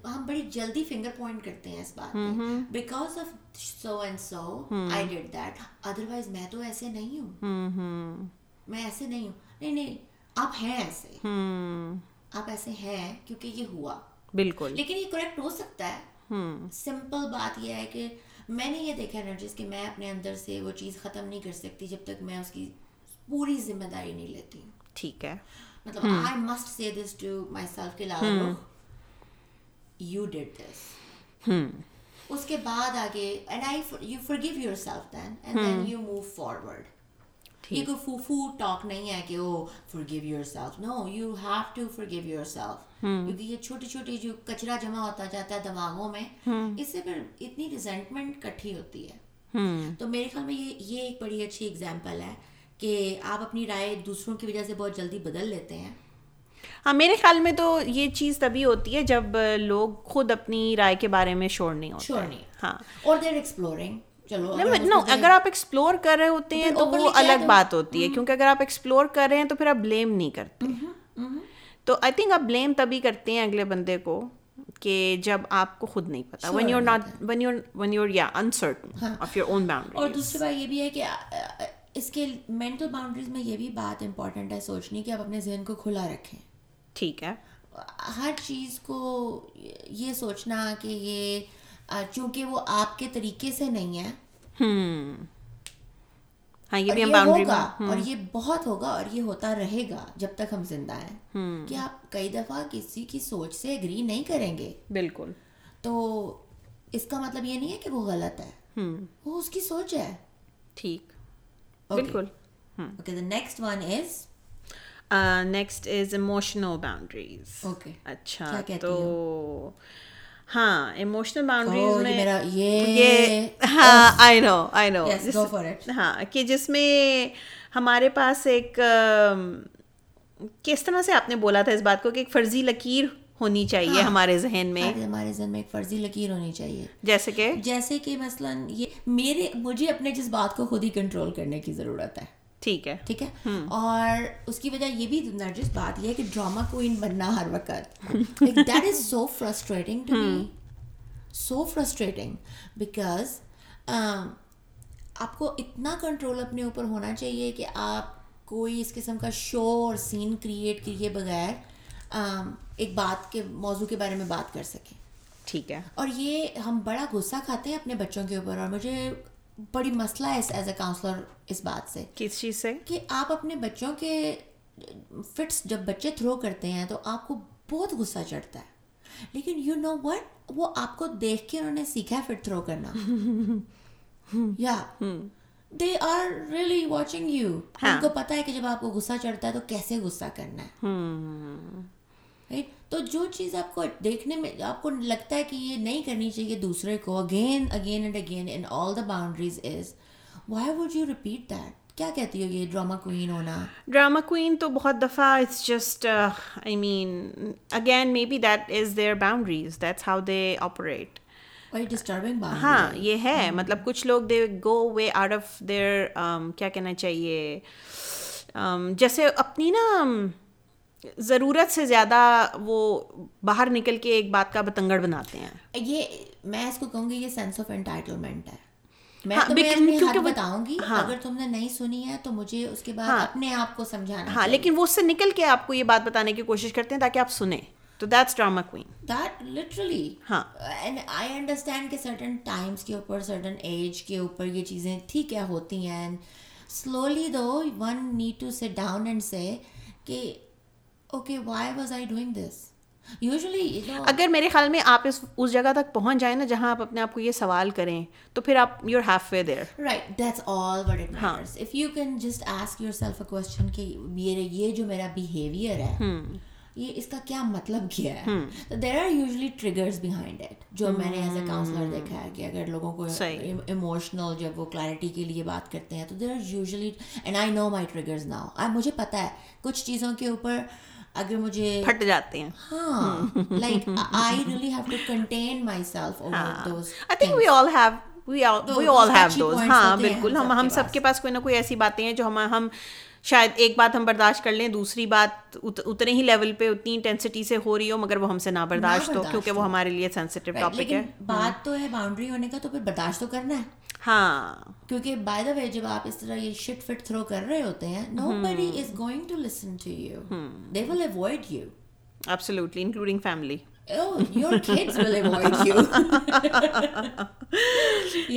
ہم بڑی جلدی فنگر پوائنٹ کرتے ہیں اس بات پہ, because of so and so I did that, otherwise میں تو ایسے نہیں ہوں, میں ایسے نہیں ہوں. نہیں نہیں, آپ ہیں ایسے, آپ ایسے ہیں کیونکہ یہ ہوا. بالکل, لیکن یہ کریکٹ ہو سکتا ہے. سمپل بات یہ ہے کہ میں نے یہ دیکھا نرجس کہ میں اپنے اندر سے وہ چیز ختم نہیں کر سکتی جب تک میں اس کی پوری ذمہ داری نہیں لیتی ہوں, ٹھیک ہے. مطلب آئی مسٹ سے دس ٹو مائی سیلف کہ لالا یو ڈیڈ دس. اس کے بعد آگے and you forgive yourself then and then you move forward. یہ کوئی فوفو ٹاک نہیں ہے کہ وہ forgive yourself. No, you have to forgive yourself. کیونکہ یہ چھوٹی چھوٹی جو کچرا جمع ہوتا جاتا ہے دماغوں میں, اس سے پھر اتنی ریزنٹمنٹ کٹھی ہوتی ہے. تو میرے خیال میں یہ ایک بڑی اچھی اگزامپل ہے کہ آپ اپنی رائے دوسروں کی وجہ سے بہت جلدی بدل لیتے ہیں. ہاں, میرے خیال میں تو یہ چیز تبھی ہوتی ہے جب لوگ خود اپنی رائے کے بارے میں شور نہیں ہوتے. ہاں, اور دے آر ایکسپلورنگ. نو, اگر آپ ایکسپلور کر رہے ہوتے ہیں تو وہ الگ بات ہوتی ہے, کیونکہ اگر آپ ایکسپلور کر رہے ہیں تو پھر آپ بلیم نہیں کرتے. تو آئی تھنک آپ بلیم تبھی کرتے ہیں اگلے بندے کو کہ جب آپ کو خود نہیں پتا, when you're not, when you're uncertain of your own boundaries. اور دوسری بات یہ بھی ہے کہ اس کے مینٹل باؤنڈریز میں یہ بھی بات امپورٹنٹ ہے سوچنی کہ آپ اپنے ذہن کو کھلا رکھیں. ٹھیک ہے, ہر چیز کو یہ سوچنا کہ یہ چونکہ وہ آپ کے طریقے سے نہیں ہے, ہاں, یہ بھی ہوگا اور یہ بہت ہوگا اور یہ ہوتا رہے گا جب تک ہم زندہ ہیں, کہ آپ کئی دفعہ کسی کی سوچ سے ایگری نہیں کریں گے. بالکل. تو اس کا مطلب یہ نہیں ہے کہ وہ غلط ہے, وہ اس کی سوچ ہے. ٹھیک, بالکل. Okay, the next one is emotional boundaries. Okay. اچھا, تو ہاں emotional boundaries میں ہاں I know go for it. ہاں, کہ جس میں ہمارے پاس ایک کس طرح سے آپ نے بولا تھا اس بات کو کہ ایک فرضی لکیر ہونی چاہیے ہمارے ذہن میں ایک فرضی لکیر ہونی چاہیے. جیسے کہ مثلاً مجھے اپنے جس بات کو خود ہی کنٹرول کرنے کی ضرورت ہے. ٹھیک ہے اور اس کی وجہ یہ بھی نرجس بات یہ ہے کہ ڈراما کوئین بننا ہر وقت, that is so frustrating to me, so frustrating, because آپ کو اتنا کنٹرول اپنے اوپر ہونا چاہیے کہ آپ کوئی اس قسم کا شو اور سین کریٹ کیے بغیر ایک بات کے موضوع کے بارے میں بات کر سکیں. ٹھیک ہے, اور یہ ہم بڑا غصہ کھاتے ہیں اپنے بچوں کے اوپر, اور مجھے بڑی مسئلہ ہے ایز اے کاؤنسلر اس بات سے. کس چیز سے؟ کہ آپ اپنے بچوں کے فٹس جب بچے تھرو کرتے ہیں تو آپ کو بہت غصہ چڑھتا ہے, لیکن یو نو وٹ, وہ آپ کو دیکھ کے انہوں نے سیکھا ہے فٹ تھرو کرنا. یا they are really watching you, ان کو پتا ہے کہ جب آپ کو غصہ چڑھتا ہے تو کیسے غصہ کرنا ہے. تو جو چیز آپ کو دیکھنے میں آپ کو لگتا ہے کہ یہ نہیں کرنی چاہیے دوسرے کو, again and again in all the boundaries is, why would you repeat that? کیا کہتی ہو یہ ڈراما کوئین ہونا؟ ڈراما کوئین تو بہت دفعہ it's just I mean again maybe that is their boundaries, that's how they operate. ہاں, یہ ہے, مطلب کچھ لوگ they go way out of their, کیا کہنا چاہیے, جیسے اپنی نا ضرورت سے زیادہ وہ باہر نکل کے ایک بات کا بتنگڑ بناتے ہیں. یہ میں اس کو کہوں گی یہ سینس آف انٹائٹلمنٹ ہے. میں تمہیں بتاؤں گی اگر تم نے نہیں سنی ہے تو مجھے اس کے بعد اپنے آپ کو سمجھانا. ہاں, لیکن وہ اس سے نکل کے آپ کو یہ بات بتانے کی کوشش کرتے ہیں تاکہ آپ سنیں. تو that's drama queen, that literally. ہاں, اینڈ آئی انڈرسٹینڈ کہ سرٹن ٹائمس کے اوپر, سرٹن ایج کے اوپر یہ چیزیں ٹھیک ہے ہوتی ہیں, and slowly though one need to sit down and say کہ okay why was I doing this. Usually اگر میرے خیال میں آپ اس جگہ تک پہنچ جائیں نا جہاں آپ اپنے آپ کو یہ سوال کریں تو پھر آپ you are half way there, right? That's all what it matters. If you can just ask yourself a question کہ یہ جو میرا بیہیویئر ہے یہ اس کا کیا مطلب کیا ہے. There are usually triggers behind it, جو میں نے ایز اے کاؤنسلر دیکھا ہے کہ اگر لوگوں کو ایموشنل جب وہ کلیئرٹی کے لیے بات کرتے ہیں تو there are usually, and I know my triggers now, مجھے پتہ ہے کچھ چیزوں کے اوپر اگر مجھے پھٹ جاتے ہیں. ہاں, like I really have to contain myself over those. I think we all have those. ہاں, بالکل, ہم سب کے پاس کوئی نہ کوئی ایسی باتیں ہیں جو ہم شاید ایک بات ہم برداشت کر لیں, دوسری بات اتنے ہی لیول پہ اتنی انٹینسٹی سے ہو رہی ہو مگر وہ ہم سے نہ برداشت ہو, کیونکہ وہ ہمارے لیے سینسیٹیو ٹاپک ہے. بات تو ہے باؤنڈری ہونے کا, تو پھر برداشت تو کرنا ہے. ہاں, کیونکہ بائی دا وے جب آپ اس طرح یہ شٹ فٹ تھرو کر رہے ہوتے ہیں, nobody is going to listen to you. They will avoid you. Absolutely, including family. Oh, your kids will avoid you.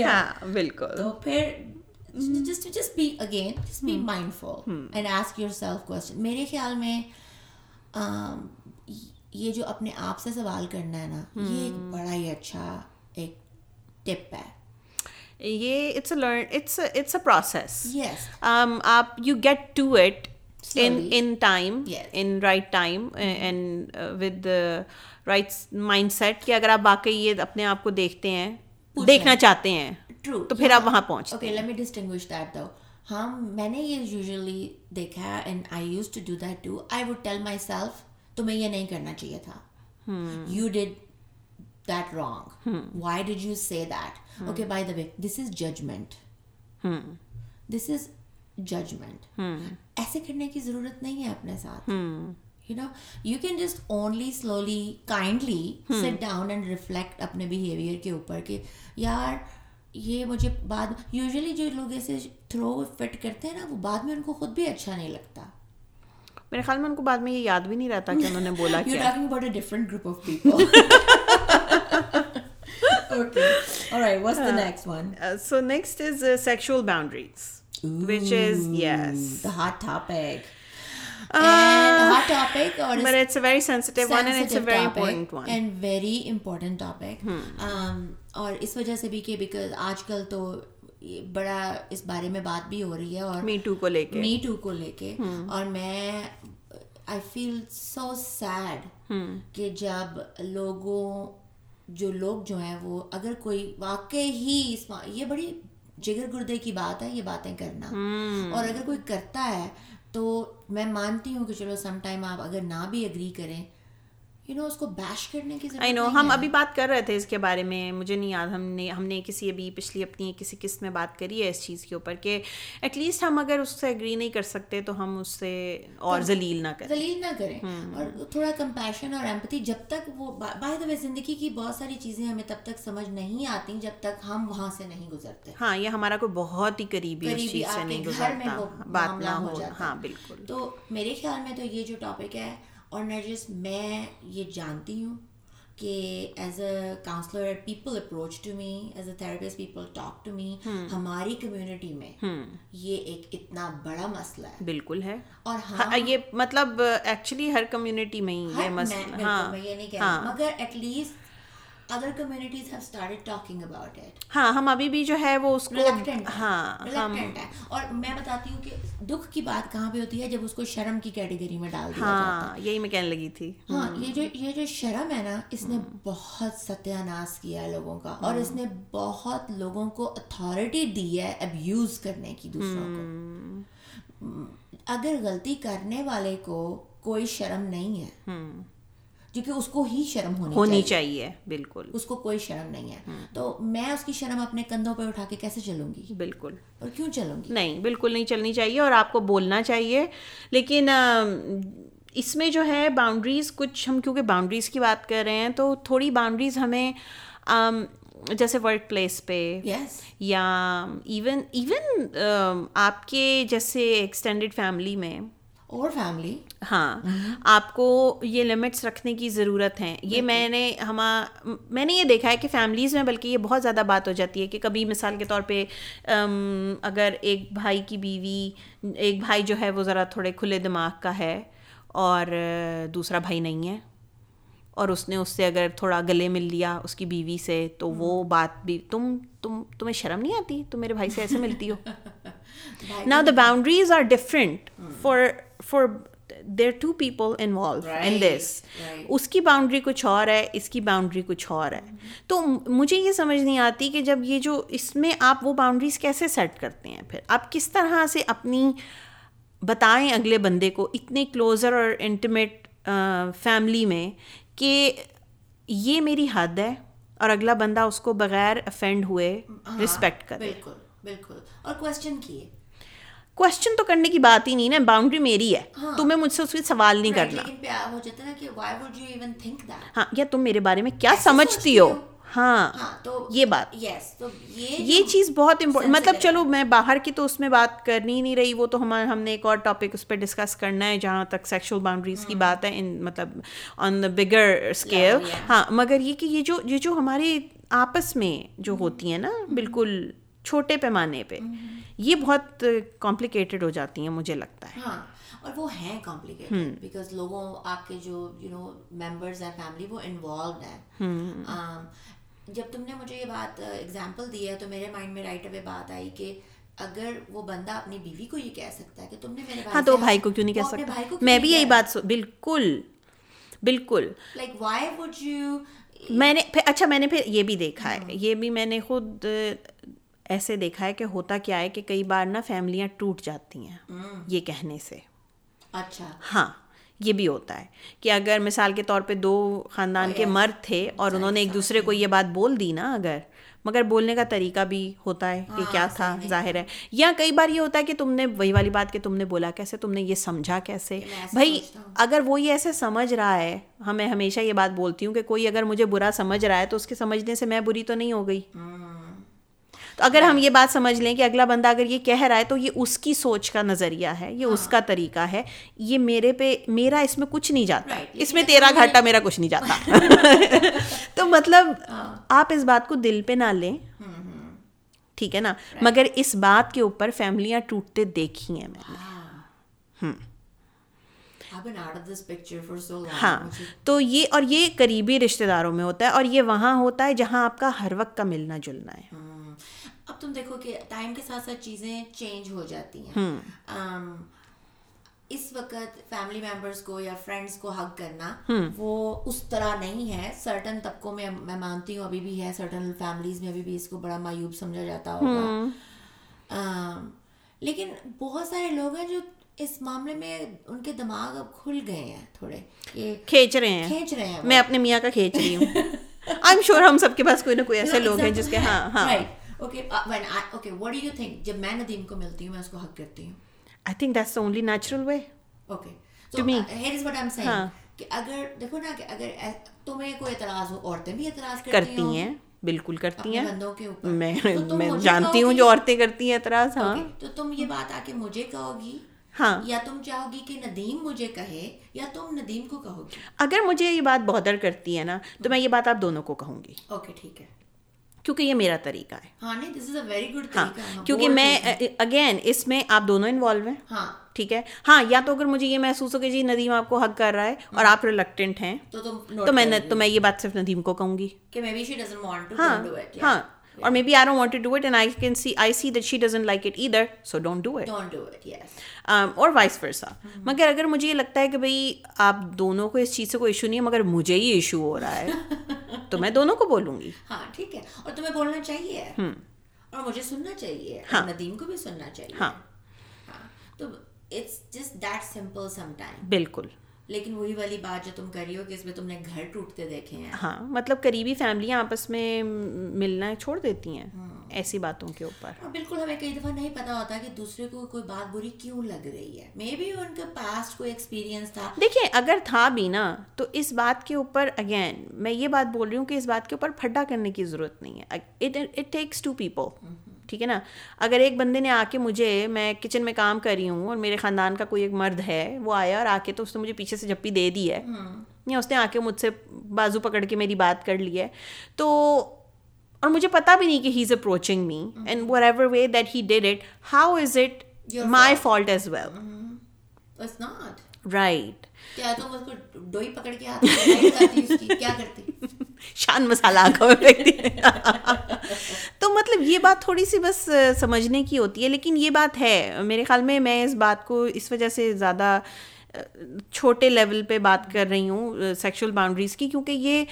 Yeah, بالکل. تو پھر just be mindful and ask yourself question. میرے خیال میں یہ جو اپنے آپ سے سوال کرنا ہے نا, یہ ایک بڑا ہی اچھا ایک ٹپ ہے. یہ it's a learn, it's a process. Yes. You get to it in time, yes. in right time and with the right mindset کہ اگر آپ واقعی یہ اپنے آپ کو دیکھتے ہیں, دیکھنا چاہتے ہیں تو پھر آپ وہاں پہنچتے ہیں. Okay, let me distinguish that though. ہاں میں نے یہ یوزلی دیکھا and I used to do that too. I would tell myself تمہیں یہ نہیں کرنا چاہیے تھا, you did that wrong, why did you say that. Okay by the way this is judgment, this is judgment. ایسے کرنے کی ضرورت نہیں ہے اپنے ساتھ. You know, you can just only slowly, kindly sit down and reflect اپنے behavior کے اوپر کہ یار یہ مجھے بعد, usually جو لوگ ایسے throw fit کرتے ہیں نا وہ بعد میں ان کو خود بھی اچھا نہیں لگتا. میرے خیال میں ان کو بعد میں یہ یاد بھی نہیں رہتا کہ انہوں نے بولا کیا. You're talking about a different group of people. Okay. All right, what's the next one? So next is sexual boundaries. Ooh, which is, yes. The hot topic. And hot topic, or but it's a very sensitive one, and it's a very important one and very important topic. اور اس وجہ سے بھی کہ because آج کل تو بڑا اس بارے میں بات بھی ہو رہی ہے, اور می ٹو کو لے کے اور میں I feel so sad کہ جب لوگ جو ہیں وہ اگر کوئی واقعی ہی یہ بڑی جگر گردے کی بات ہے یہ باتیں کرنا, اور اگر کوئی کرتا ہے تو میں مانتی ہوں کہ چلو سم ٹائم آپ اگر نہ بھی ایگری کریں, یو نو اس کو بیش کرنے کی ضرورت نہیں ہے. آئی نو ہم ابھی بات کر رہے تھے اس کے بارے میں, مجھے نہیں یاد ہم نے کسی ابھی پچھلی اپنی کسی قسط میں بات کری ہے اس چیز کے اوپر کہ ایٹ لیسٹ ہم اگر اس سے ایگری نہیں کر سکتے تو ہم اس سے اور ذلیل نہ کریں اور تھوڑا کمپیشن اور ایمپتھی. جب تک وہ بائی دا وے زندگی کی بہت ساری چیزیں ہمیں تب تک سمجھ نہیں آتی جب تک ہم وہاں سے نہیں گزرتے. ہاں یہ ہمارا کوئی بہت ہی قریبی اس چیز سے نہیں گزرتا, بات نہ ہو. ہاں بالکل. تو میرے خیال میں تو یہ جو ٹاپک ہے, اور نرجس میں یہ جانتی ہوں کہ as a counsellor people approach to me, as a therapist people talk to me. ہماری کمیونٹی میں یہ ایک اتنا بڑا مسئلہ ہے. بالکل ہے, اور یہ مطلب ایکچولی ہر کمیونٹی میں ہی یہ مسئلہ. ہاں میں یہ نہیں کہہ رہی, مگر at least other communities have started talking about it. ہاں ہم ابھی بھی جو ہے وہ اس کو reluctant ہے. اور میں بتاتی ہوں کہ دکھ کی بات کہاں پہ ہوتی ہے, جب اس کو شرم کی کیٹیگری میں ڈال دیا جاتا ہے. یہی میں کہنے لگی تھی. ہاں یہ جو شرم ہے نا, اس نے بہت ستیاناس کیا ہے لوگوں کا, اور اس نے بہت لوگوں کو اتھارٹی دی ہے ابیوز کرنے کی دوسروں کو. اگر غلطی کرنے والے کو کوئی شرم نہیں ہے, کیونکہ اس کو ہی شرم ہونی چاہیے. بالکل, اس کو کوئی شرم نہیں ہے. تو میں اس کی شرم اپنے کندھوں پہ اٹھا کے کیسے چلوں گی؟ بالکل. اور کیوں چلوں گی؟ نہیں, بالکل نہیں چلنی چاہیے, اور آپ کو بولنا چاہیے. لیکن اس میں جو ہے باؤنڈریز, کچھ ہم کیونکہ باؤنڈریز کی بات کر رہے ہیں تو تھوڑی باؤنڈریز ہمیں جیسے ورک پلیس پہ یا ایون آپ کے جیسے ایکسٹینڈیڈ فیملی میں اور فیملی. ہاں آپ کو یہ لمٹس رکھنے کی ضرورت ہے. یہ میں نے یہ دیکھا ہے کہ فیملیز میں بلکہ یہ بہت زیادہ بات ہو جاتی ہے کہ کبھی مثال کے طور پہ اگر ایک بھائی جو ہے وہ ذرا تھوڑے کھلے دماغ کا ہے اور دوسرا بھائی نہیں ہے, اور اس نے اس سے اگر تھوڑا گلے مل لیا اس کی بیوی سے, تو وہ بات بھی تمہیں شرم نہیں آتی؟ تم میرے بھائی سے ایسے ملتی ہو. Now the boundaries are different for there are two people involved in this. اس کی باؤنڈری کچھ اور ہے, اس کی باؤنڈری کچھ اور ہے. تو مجھے یہ سمجھ نہیں آتی کہ جب یہ جو اس میں آپ وہ باؤنڈریز کیسے سیٹ کرتے ہیں, پھر آپ کس طرح سے اپنی بتائیں اگلے بندے کو اتنے کلوزر اور انٹیمیٹ فیملی میں کہ یہ میری حد ہے, اور اگلا بندہ اس کو بغیر افینڈ ہوئے رسپیکٹ کرے. بالکل بالکل. اور کوشچن تو کرنے کی بات ہی نہیں نا, باؤنڈری میری ہے, تمہیں مجھ سے اس کے سوال نہیں کرنا. ہاں یا تم میرے بارے میں کیا سمجھتی ہو. ہاں یہ بات, یہ چیز بہت امپورٹنٹ. مطلب چلو میں باہر کی تو اس میں بات کرنی ہی نہیں رہی, وہ تو ہم نے ایک اور ٹاپک اس پہ ڈسکس کرنا ہے جہاں تک سیکشل باؤنڈریز کی بات ہے, مطلب آن دا بگر اسکیل. ہاں مگر یہ کہ یہ جو ہمارے آپس میں جو ہوتی ہیں نا, بالکل چھوٹے پیمانے پہ, یہ بہت کمپلیکیٹڈ ہو جاتی ہیں مجھے لگتا ہے. ہاں اور وہ ہیں کمپلیکیٹڈ بیکاز لوگوں آپ کے جو یو نو ممبرز ہیں فیملی وہ انوالوڈ ہیں. جب تم نے مجھے یہ بات ایگزامپل دی ہے تو میرے مائنڈ میں رائٹ اوے بات آئی کہ اگر وہ بندہ اپنی بیوی کو یہ کہہ سکتا ہے کہ تم نے میرے بھائی، ہاں تو بھائی کو کیوں نہیں کہہ سکتا؟ میں بھی یہی بات، بالکل لائک وائی وڈ یو. میں نے اچھا، میں نے پھر یہ بھی دیکھا ہے، یہ بھی میں نے خود ایسے دیکھا ہے کہ ہوتا کیا ہے کہ کئی بار نا فیملیاں ٹوٹ جاتی ہیں یہ کہنے سے. اچھا ہاں، یہ بھی ہوتا ہے کہ اگر مثال کے طور پہ دو خاندان کے مرد تھے اور انہوں نے ایک دوسرے کو یہ بات بول دی نا، اگر مگر بولنے کا طریقہ بھی ہوتا ہے کہ کیا تھا، ظاہر ہے. یا کئی بار یہ ہوتا ہے کہ تم نے وہی والی بات کہ تم نے بولا کیسے، تم نے یہ سمجھا کیسے. بھائی اگر وہ یہ ایسے سمجھ رہا ہے، میں ہمیشہ یہ بات بولتی ہوں کہ کوئی اگر مجھے برا سمجھ رہا ہے تو اس کے سمجھنے سے میں بری تو نہیں ہو گئی. تو اگر ہم یہ بات سمجھ لیں کہ اگلا بندہ اگر یہ کہہ رہا ہے تو یہ اس کی سوچ کا نظریہ ہے، یہ اس کا طریقہ ہے، یہ میرے پہ، میرا اس میں کچھ نہیں جاتا، اس میں تیرا گھاٹا میرا کچھ نہیں جاتا. تو مطلب آپ اس بات کو دل پہ نہ لیں، ٹھیک ہے نا، مگر اس بات کے اوپر فیملیاں ٹوٹتے دیکھی ہیں میں نے. ہاں تو یہ، اور یہ قریبی رشتہ داروں میں ہوتا ہے، اور یہ وہاں ہوتا ہے جہاں آپ کا ہر وقت کا ملنا جلنا ہے. اب تم دیکھو کہ ٹائم کے ساتھ ساتھ چیزیں چینج ہو جاتی ہیں. اس وقت فیملی ممبرس کو یا فرینڈس کو حق کرنا وہ اس طرح نہیں ہے. سرٹن طبقوں میں میں مانتی ہوں ابھی بھی ہے، سرٹن فیملیز میں ابھی بھی اس کو بڑا معیوب سمجھا جاتا ہوگا، لیکن بہت سارے لوگ ہیں جو اس معاملے میں ان کے دماغ اب کھل گئے ہیں، تھوڑے کھینچ رہے ہیں. میں اپنے میاں کا کھینچ رہی ہوں. آئی ایم شیور ہم سب کے پاس کوئی نہ کوئی ایسے لوگ ہیں جس کے ہاں. Okay, what do you think? جب میں ندیم کو ملتی ہوں میں اس کو حق کرتی ہوں. I think that's the only natural way. Okay. So here is what I'm saying. کہ اگر دیکھو نا کہ اگر تمہیں کوئی اعتراض ہو، عورتیں بھی اعتراض کرتی ہیں، بالکل کرتی ہیں، بندوں کے اوپر میں جانتی ہوں جو عورتیں کرتی ہیں اعتراض. ہاں تو تم یہ بات آ کے مجھے کہو گی، ہاں، یا تم چاہو گی کہ ندیم مجھے کہے یا تم ندیم کو کہو گی؟ اگر مجھے یہ بات بہت ڈر کرتی ہے نا تو میں یہ بات آپ دونوں کو کہوں گی. اوکے ٹھیک ہے، کیونکہ یہ میرا طریقہ ہے. ہاں نہیں، دس از اے ویری گڈ طریقہ، کیونکہ میں اگین اس میں آپ دونوں انوالو ہیں. ہاں ٹھیک ہے. ہاں یا تو اگر مجھے یہ محسوس ہو کہ جی ندیم آپ کو حق کر رہا ہے اور آپ ریلکٹنٹ ہیں تو میں یہ بات صرف ندیم کو کہوں گی کہ maybe she doesn't want to do it. ہاں or maybe I don't want to do it and I see that she doesn't like it either, so don't do it. yes, or vice versa. مگر اگر مجھے یہ لگتا ہے کہ بھئی آپ دونوں کو اس چیز سے کوئی ایشو نہیں ہے مگر مجھے ہی ایشو ہو رہا ہے تو میں دونوں کو بولوں گی. ہاں ٹھیک ہے، اور تمہیں بولنا چاہیے اور مجھے سننا چاہیے، ندیم کو بھی سننا چاہیے. ہاں تو it's just that simple sometimes. بالکل، لیکن وہی والی بات جو تم کر رہی ہو کہ اس میں تم نے گھر ٹوٹتے دیکھے ہیں. ہاں مطلب قریبی فیملیاں آپس میں ملنا چھوڑ دیتی ہیں ایسی باتوں کے اوپر. بالکل، ہمیں کئی دفعہ نہیں پتا ہوتا کہ دوسرے کو کوئی بات بری کیوں لگ رہی ہے. مے بی ان کا پاسٹ کوئی ایکسپیرینس تھا. دیکھیں اگر تھا بھی نا تو اس بات کے اوپر اگین میں یہ بات بول رہی ہوں کہ اس بات کے اوپر پھڈا کرنے کی ضرورت نہیں ہے. اٹ ٹیکس ٹو پیپل، ٹھیک ہے نا. اگر ایک بندے نے آ کے مجھے، میں کچن میں کام کر رہی ہوں اور میرے خاندان کا کوئی ایک مرد ہے، وہ آیا اور آ کے تو اس نے مجھے پیچھے سے جھپی دے دی ہے یا اس نے آ کے مجھ سے بازو پکڑ کے میری بات کر لی ہے، تو اور مجھے پتا بھی نہیں کہ he is approaching me and whatever way that he did it, how is it my fault as well? It's not right. کیا تم اس کو ڈوئی پکڑ کے ہاتھ میں کرتی، اس کی کیا کرتی؟ شان مسالہ آ کے. تو مطلب یہ بات تھوڑی سی بس سمجھنے کی ہوتی ہے. لیکن یہ بات ہے میرے خیال میں، میں اس بات کو اس وجہ سے زیادہ چھوٹے لیول پہ بات کر رہی ہوں سیکشول باؤنڈریز کی، کیونکہ یہ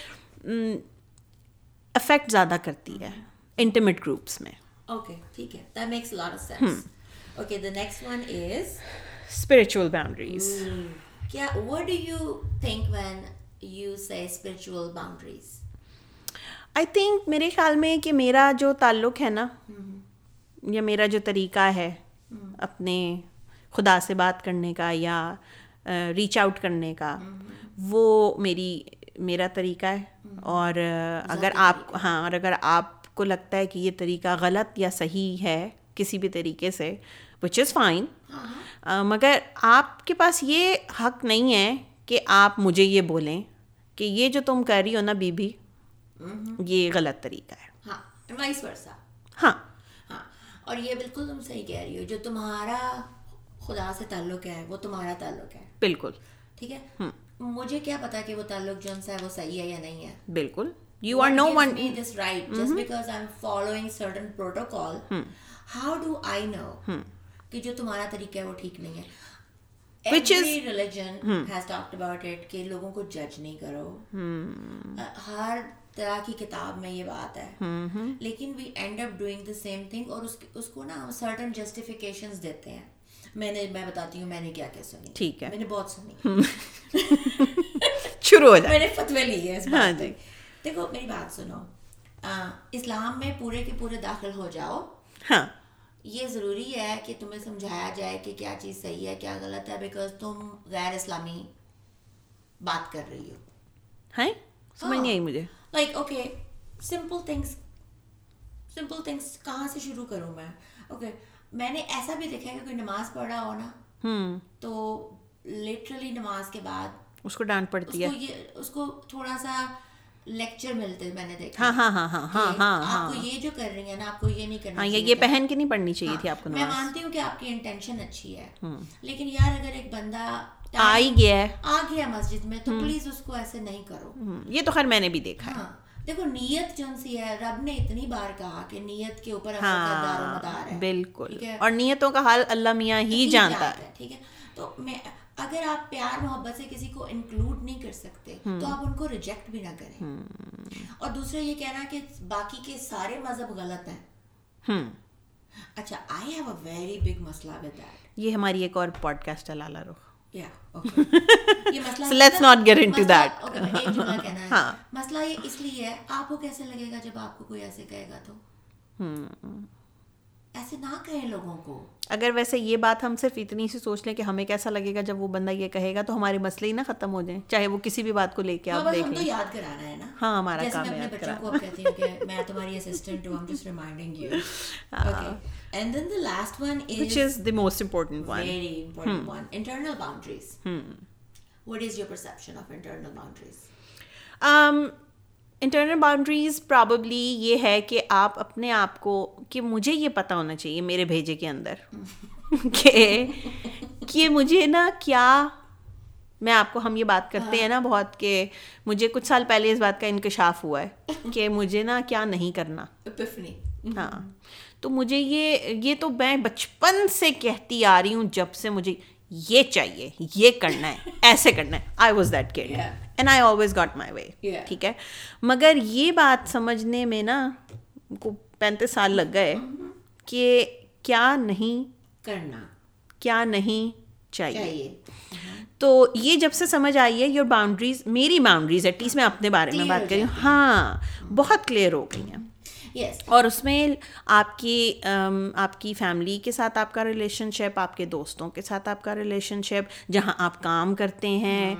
افیکٹ زیادہ کرتی ہے انٹیمیٹ گروپس میں. اوکے ٹھیک ہے، that makes a lot of sense. Okay the next one is spiritual boundaries. کیا what do you think when you say spiritual boundaries? I think, میرے خیال میں کہ میرا جو تعلق ہے نا یا میرا جو طریقہ ہے اپنے خدا سے بات کرنے کا یا ریچ آؤٹ کرنے کا، وہ میرا طریقہ ہے. اور اگر آپ، ہاں، اور اگر آپ کو لگتا ہے کہ یہ طریقہ غلط یا صحیح ہے کسی بھی طریقے سے، وچ از فائن، مگر آپ کے پاس یہ حق نہیں ہے کہ آپ مجھے یہ بولیں کہ یہ جو تم کر رہی ہو نا بی بی، یہ غلط طریقہ ہے. ہاں وائس ورسا. ہاں ہاں، اور یہ بالکل تم صحیح کہہ رہی ہو، جو تمہارا خدا سے تعلق ہے وہ تمہارا تعلق ہے. بالکل ٹھیک ہے، مجھے کیا پتا کہ وہ تعلق جو ان سے ہے وہ صحیح ہے یا نہیں ہے. بالکل You what are no one. Me this right just because I'm following certain protocol. How do I know कि जो तुम्हारा तरीका है वो ठीक नहीं है? Which is every religion has talked about it कि लोगों को judge नहीं करो. हर तरह की किताब में ये बात है. लेकिन we end up doing the same thing और उसको ना हम certain justifications देते हैं. मैं बताती हूँ मैंने क्या क्या सुनी. ठीक है. मैंने बहुत सुनी. शुरू हो जाए. मैंने फतवे लिए हैं इस बात पे. देखो मेरी बात सुनो. इस्लाम में पूरे के पूरे दाखिल हो जाओ. हाँ. یہ ضروری ہے کہ تمہیں سمجھایا جائے کہ کیا چیز صحیح ہے کیا غلط ہے بیکاز تم غیر اسلامی بات کر رہی ہو. ہے سمجھ نہیں آئی مجھے. لائک اوکے سمپل تھنگس کہاں سے شروع کروں میں. اوکے میں نے ایسا بھی دیکھا ہے کہ کوئی نماز پڑھ رہا ہو نا تو لٹرلی نماز کے بعد اس کو ڈانٹ پڑتی ہے. اس کو تھوڑا سا لیکچر ملتے میں نے دیکھا. آپ کو یہ جو کر رہی ہیں نا آپ کو یہ نہیں کرنا چاہیے. یہ پہن کے نہیں پڑھنی چاہیے تھی آپ کو. میں مانتی ہوں کہ آپ کی انٹینشن اچھی ہے لیکن یار اگر ایک بندہ آ گیا مسجد میں تو پلیز اس کو ایسے نہیں کرو. یہ تو خیر میں نے بھی دیکھا ہے. دیکھو نیت جون سی ہے رب نے اتنی بار کہا کہ نیت کے اوپر دار و مدار ہے. بالکل. اور نیتوں کا حال اللہ میاں ہی جانتا ہے. ٹھیک ہے تو میں اگر آپ پیار محبت سے کسی کو انکلوڈ نہیں کر سکتے تو آپ ان کو ریجیکٹ بھی نہ کریں. اور دوسرا یہ کہنا کہ باقی کے سارے مذہب غلط ہیں. اچھا I have a very big مسئلہ ود دیٹ. یہ ہماری ایک اور پوڈ کاسٹ ہے لالا رخ. یا اوکے یہ مسئلہ let's not get into that. ایک جملہ کہنا ہے. مسئلہ یہ اس لیے ہے آپ کو کیسے لگے گا جب آپ کو کوئی ایسے کہے گا تو ایسے نہ کہیں لوگوں کو. اگر ویسے یہ بات ہم صرف اتنی سی سوچ لیں کہ ہمیں کیسا لگے گا جب وہ بندہ یہ کہے گا تو ہمارے مسئلے ہی نہ ختم ہو جائیں. چاہے وہ کسی بھی بات کو لے کے آپ دیکھ لیں. ہم تو یاد کرانا ہے نا. ہاں ہمارا کام ہے. جیسے میں اپنے بچوں کو اب کہتی ہوں کہ میں تمہاری اسسٹنٹ ہوں. I'm just reminding you. Okay. And then the last one is which is the most important one. Very important one. Internal boundaries. What is your perception of internal boundaries? Internal boundaries probably یہ ہے کہ آپ اپنے آپ کو کہ مجھے یہ پتہ ہونا چاہیے میرے بھیجے کے اندر کہ مجھے نا کیا میں آپ کو ہم یہ بات کرتے ہیں نا بہت کہ مجھے کچھ سال پہلے اس بات کا انکشاف ہوا ہے کہ مجھے نا کیا نہیں کرنا. ہاں تو مجھے یہ تو میں بچپن سے کہتی آ رہی ہوں جب سے مجھے یہ چاہیے یہ کرنا ہے ایسے کرنا ہے. I was that kid and I always got my way. ٹھیک ہے مگر یہ بات سمجھنے میں نا کو 35 سال لگ گئے کہ کیا نہیں کرنا کیا نہیں چاہیے. تو یہ جب سے سمجھ آئی ہے یور باؤنڈریز میری باؤنڈریز ایٹ لیسٹ میں اپنے بارے میں بات کر رہی ہوں ہاں بہت کلیئر ہو گئی ہیں. Yes. اور اس میں آپ کی فیملی کے ساتھ آپ کا ریلیشن شپ آپ کے دوستوں کے ساتھ آپ کا ریلیشن شپ جہاں آپ کام کرتے ہیں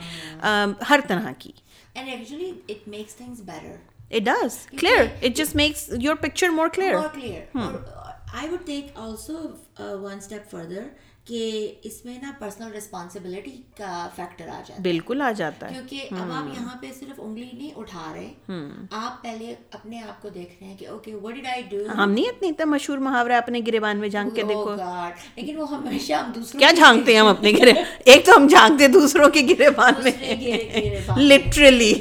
ہر طرح کی. And actually it makes things better. It does. Clear. It just makes your picture more clear. More clear. I would take also one step further کہ اس میں نا پرسنل ریسپانسبلٹی کا فیکٹر آ جاتا ہے. بالکل آ جاتا ہے کیونکہ اب آپ یہاں پہ صرف انگلی نہیں اٹھا رہے. آپ پہلے اپنے آپ کو دیکھ رہے ہیں کہ okay what did I do. ہم نہیں اتنا مشہور محاورہ اپنے گریبان میں جھانک کے دیکھو. لیکن وہ ہمیشہ ہم دوسروں کیا جھانکتے ہیں. ہم اپنے گرے ایک تو ہم جھانکتے ہیں دوسروں کے گریبان میں لٹرلی.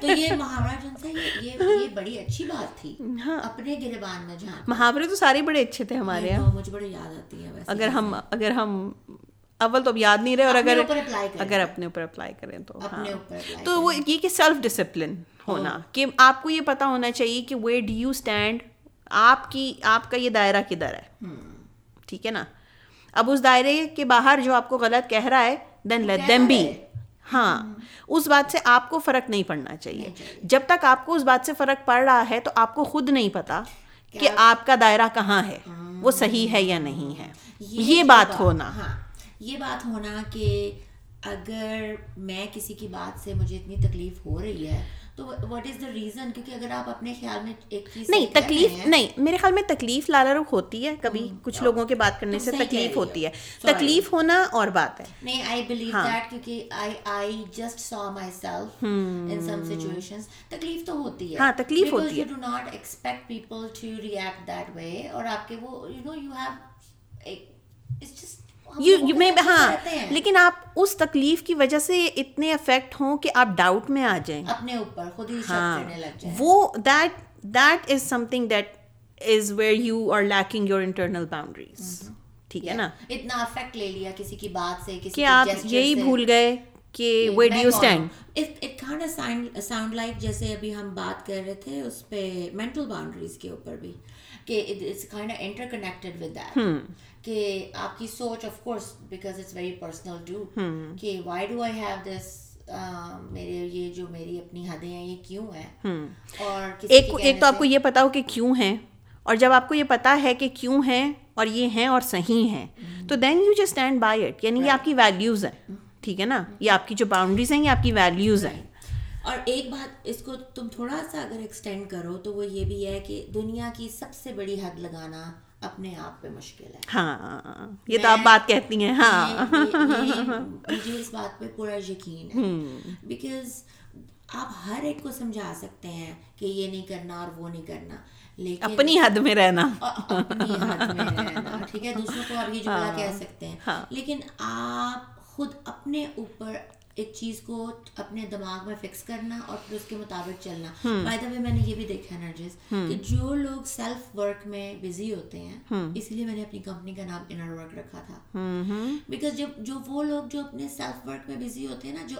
تو یہ محاورہ جو تھا یہ بڑی اچھی بات تھی اپنے گریبان میں جھانک. محاورے تو سارے بڑے اچھے تھے ہمارے یہاں. مجھے بڑے یاد آتی ہے اگر ہم اول تو اب یاد نہیں رہے اور اگر اپنے اوپر اپلائی کریں تو وہ یہ کہ سیلف ڈسپلن ہونا کہ آپ کو یہ پتہ ہونا چاہیے کہ ویئر ڈو یو اسٹینڈ. آپ کا یہ دائرہ کدھر ہے. ٹھیک ہے نا. اب اس دائرے کے باہر جو آپ کو غلط کہہ رہا ہے دین لیٹ دیم بی. ہاں اس بات سے آپ کو فرق نہیں پڑنا چاہیے. جب تک آپ کو اس بات سے فرق پڑ رہا ہے تو آپ کو خود نہیں پتہ کہ آپ کا دائرہ کہاں ہے وہ صحیح ہے یا نہیں ہے. یہ بات ہونا کہ اگر میں کسی کی بات سے مجھے اتنی تکلیف ہو رہی ہے تو واٹ از دا ریزن. کیونکہ اگر آپ اپنے خیال میں ایک چیز نہیں تکلیف نہیں میرے خیال میں تکلیف لالہ رخ ہوتی ہے کبھی کچھ لوگوں کے بات کرنے سے تکلیف ہوتی ہے. تکلیف ہونا اور بات ہے نہیں. آئی بلیو دیٹ کیونکہ I just saw myself in some situations. تکلیف تو ہوتی ہے. ہاں تکلیف ہوتی ہے. Because you do not expect people to react that way. اور آپ کے وہ you know you have It's just ہاں لیکن آپ اس تکلیف کی وجہ سے اتنے افیکٹ ہوں کہ آپ ڈاؤٹ میں آ جائیں اپنے اوپر، خود ہی شک کرنے لگ جائیں. وہ that is something that is where you are leaking your internal boundaries. ٹھیک ہے نا، اتنا افیکٹ لے لیا کسی کی بات سے، کسی کی جسچر سے، کہ آپ یہی بھول گئے کہ where do you stand. It kind of sound like جیسے ابھی ہم بات کر رہے تھے اس پہ مینٹل باؤنڈریز کے اوپر بھی، کہ it's kind of interconnected with that. کہ آپ کی سوچ of course because it's very personal too. کہ why do I have this، میرے یہ جو میری اپنی حدیں ہیں یہ کیوں ہیں، اور ایک تو آپ کو یہ پتا ہو کہ کیوں ہیں، اور جب آپ کو یہ پتا ہے کہ کیوں ہیں اور یہ ہیں اور صحیح ہیں تو then you just stand by it. یعنی یہ آپ کی ویلیوز ہیں، ٹھیک ہے نا، یہ آپ کی جو باؤنڈریز ہیں یہ آپ کی ویلیوز ہیں. اور ایک بات اس کو تم تھوڑا سا اگر ایکسٹینڈ کرو تو وہ یہ بھی ہے کہ دنیا کی سب سے بڑی حد لگانا اپنے آپ پہ مشکل ہے. ہاں یہ تو آپ بات کہتی ہیں، ہاں مجھے اس بات پہ پورا یقین ہے بیکاز آپ ہر ایک کو سمجھا سکتے ہیں کہ یہ نہیں کرنا اور وہ نہیں کرنا، لیکن اپنی حد میں رہنا، اپنی حد میں رہنا، ٹھیک ہے، دوسروں کو آپ یہ جملہ کہہ سکتے ہیں لیکن آپ خود اپنے اوپر ایک چیز کو اپنے دماغ میں فکس کرنا اور پھر اس کے مطابق چلنا. بائی دا وے میں نے یہ بھی دیکھا ہے نرجس کہ جو لوگ سیلف ورک میں بزی ہوتے ہیں، اس لیے میں نے اپنی کمپنی کا نام انر ورک رکھا تھا بیکاز جب جو وہ لوگ جو اپنے سیلف ورک میں بزی ہوتے ہیں نا، جو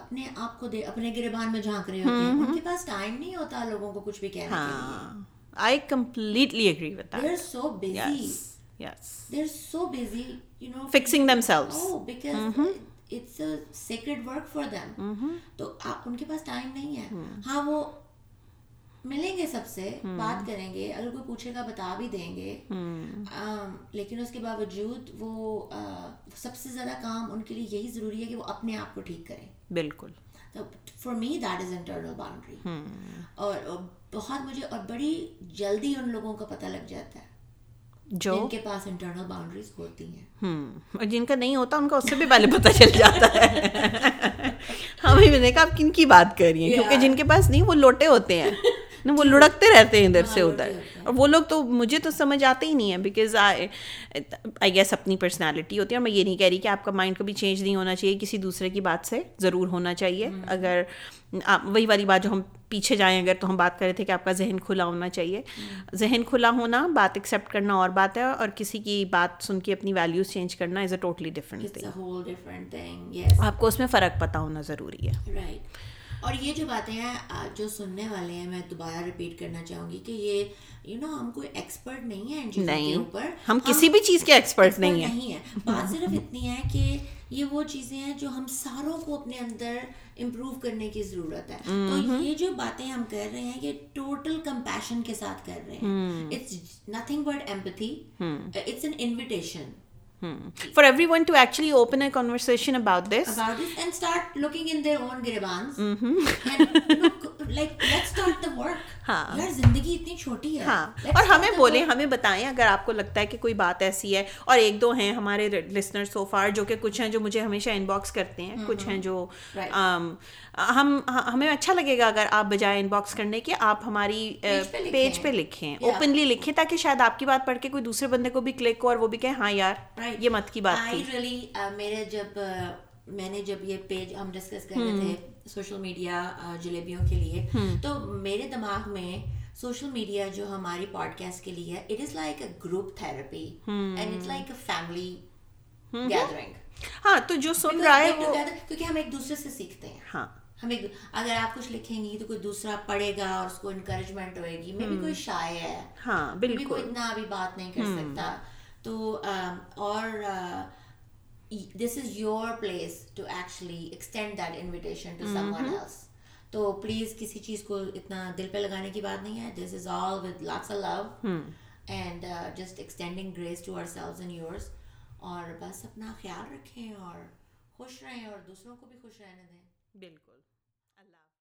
اپنے آپ کو اپنے گریبان میں جھانک رہے ہوتے ہیں، ان کے پاس ٹائم نہیں ہوتا لوگوں کو کچھ بھی کہنے کے لیے. I completely agree with that. They are so busy. Yes. They're so busy, you know. Fixing themselves. Oh, because it's a sacred work for them. تو ان کے پاس ٹائم نہیں ہے. ہاں وہ ملیں گے سب سے، بات کریں گے، اگر کوئی پوچھے گا بتا بھی دیں گے، لیکن اس کے باوجود وہ سب سے زیادہ کام ان کے لیے یہی ضروری ہے کہ وہ اپنے آپ کو ٹھیک کریں. بالکل. For me that is internal boundary. اور بہت مجھے اور بڑی جلدی ان لوگوں کا پتہ لگ جاتا ہے جن کے پاس انٹرنل باؤنڈریز ہوتی ہیں، اور جن کا نہیں ہوتا ان کا اس سے بھی پہلے پتہ چل جاتا ہے. ہمیں بھی نے کہا آپ کن کی بات کر رہی ہیں، کیونکہ جن کے پاس نہیں وہ لوٹے ہوتے ہیں نا، وہ لڑکتے رہتے ہیں ادھر سے ادھر، اور وہ لوگ تو مجھے تو سمجھ آتے ہی نہیں ہے بیکاز آئی گیس اپنی پرسنالٹی ہوتی ہے. اور میں یہ نہیں کہہ رہی کہ آپ کا مائنڈ کبھی چینج نہیں ہونا چاہیے، کسی دوسرے کی بات سے ضرور ہونا چاہیے. اگر آپ وہی والی بات جو ہم پیچھے جائیں اگر، تو ہم بات کر رہے تھے کہ آپ کا ذہن کھلا ہونا چاہیے. ذہن کھلا ہونا، بات ایکسیپٹ کرنا اور بات ہے، اور کسی کی بات سن کے اپنی ویلیوز چینج کرنا is a totally different thing. آپ کو اس میں فرق پتہ ہونا ضروری ہے. رائٹ. اور یہ جو باتیں ہیں جو سننے والے ہیں، میں دوبارہ ریپیٹ کرنا چاہوں گی کہ یہ ہم کوئی ایکسپرٹ نہیں ہیں ان چیزوں کے اوپر، ہم کسی بھی چیز کے ایکسپرٹ نہیں ہیں. بات صرف اتنی ہے کہ یہ وہ چیزیں ہیں جو ہم ساروں کو اپنے اندر امپروو کرنے کی ضرورت ہے. تو یہ جو باتیں ہم کر رہے ہیں یہ ٹوٹل کمپیشن کے ساتھ کر رہے ہیں. It's nothing but empathy. It's an invitation for everyone to actually open a conversation about this and start looking in their own giribans and look, like let's start the work. یار زندگی اتنی چھوٹی ہے. ہاں، اور ہمیں بولیں، ہمیں بتائیں اگر آپ کو لگتا ہے کہ کوئی بات ایسی ہے. اور ایک دو ہیں ہمارے لسنر سو فار جو کہ کچھ ہیں جو مجھے ہمیشہ ان باکس کرتے ہیں، کچھ ہیں جو ہمیں اچھا لگے گا اگر آپ بجائے ان باکس کرنے کے آپ ہماری پیج پہ لکھیں، اوپنلی لکھیں، تاکہ شاید آپ کی بات پڑھ کے کوئی دوسرے بندے کو بھی کلک ہو اور وہ بھی کہیں ہاں یار یہ مت کی بات تھی. میرے جب یہ پیج ہم ڈسکس کر رہے تھے سوشل میڈیا جلیبیوں کے لیے، تو میرے دماغ میں سوشل میڈیا جو ہماری پوڈ کاسٹ کے لیے، it is like a group therapy and it's like a family gathering. ہاں، تو جو سن رہا ہے کیونکہ ہم ایک دوسرے سے سیکھتے ہیں. ہاں، ہمیں اگر آپ کچھ لکھیں گی تو کوئی دوسرا پڑھے گا اور اس کو انکریجمنٹ ہوئے گی. میں بھی کوئی شائع ہے، ہاں بالکل، کوئی اتنا ابھی بات نہیں کر سکتا. تو اور this is your place to actually extend that invitation to someone else. تو پلیز کسی چیز کو اتنا دل پہ لگانے کی بات نہیں ہے. This is all with lots of love and just extending grace to ourselves and yours. اور بس اپنا خیال رکھیں اور خوش رہیں اور دوسروں کو بھی خوش رہنے دیں. بالکل.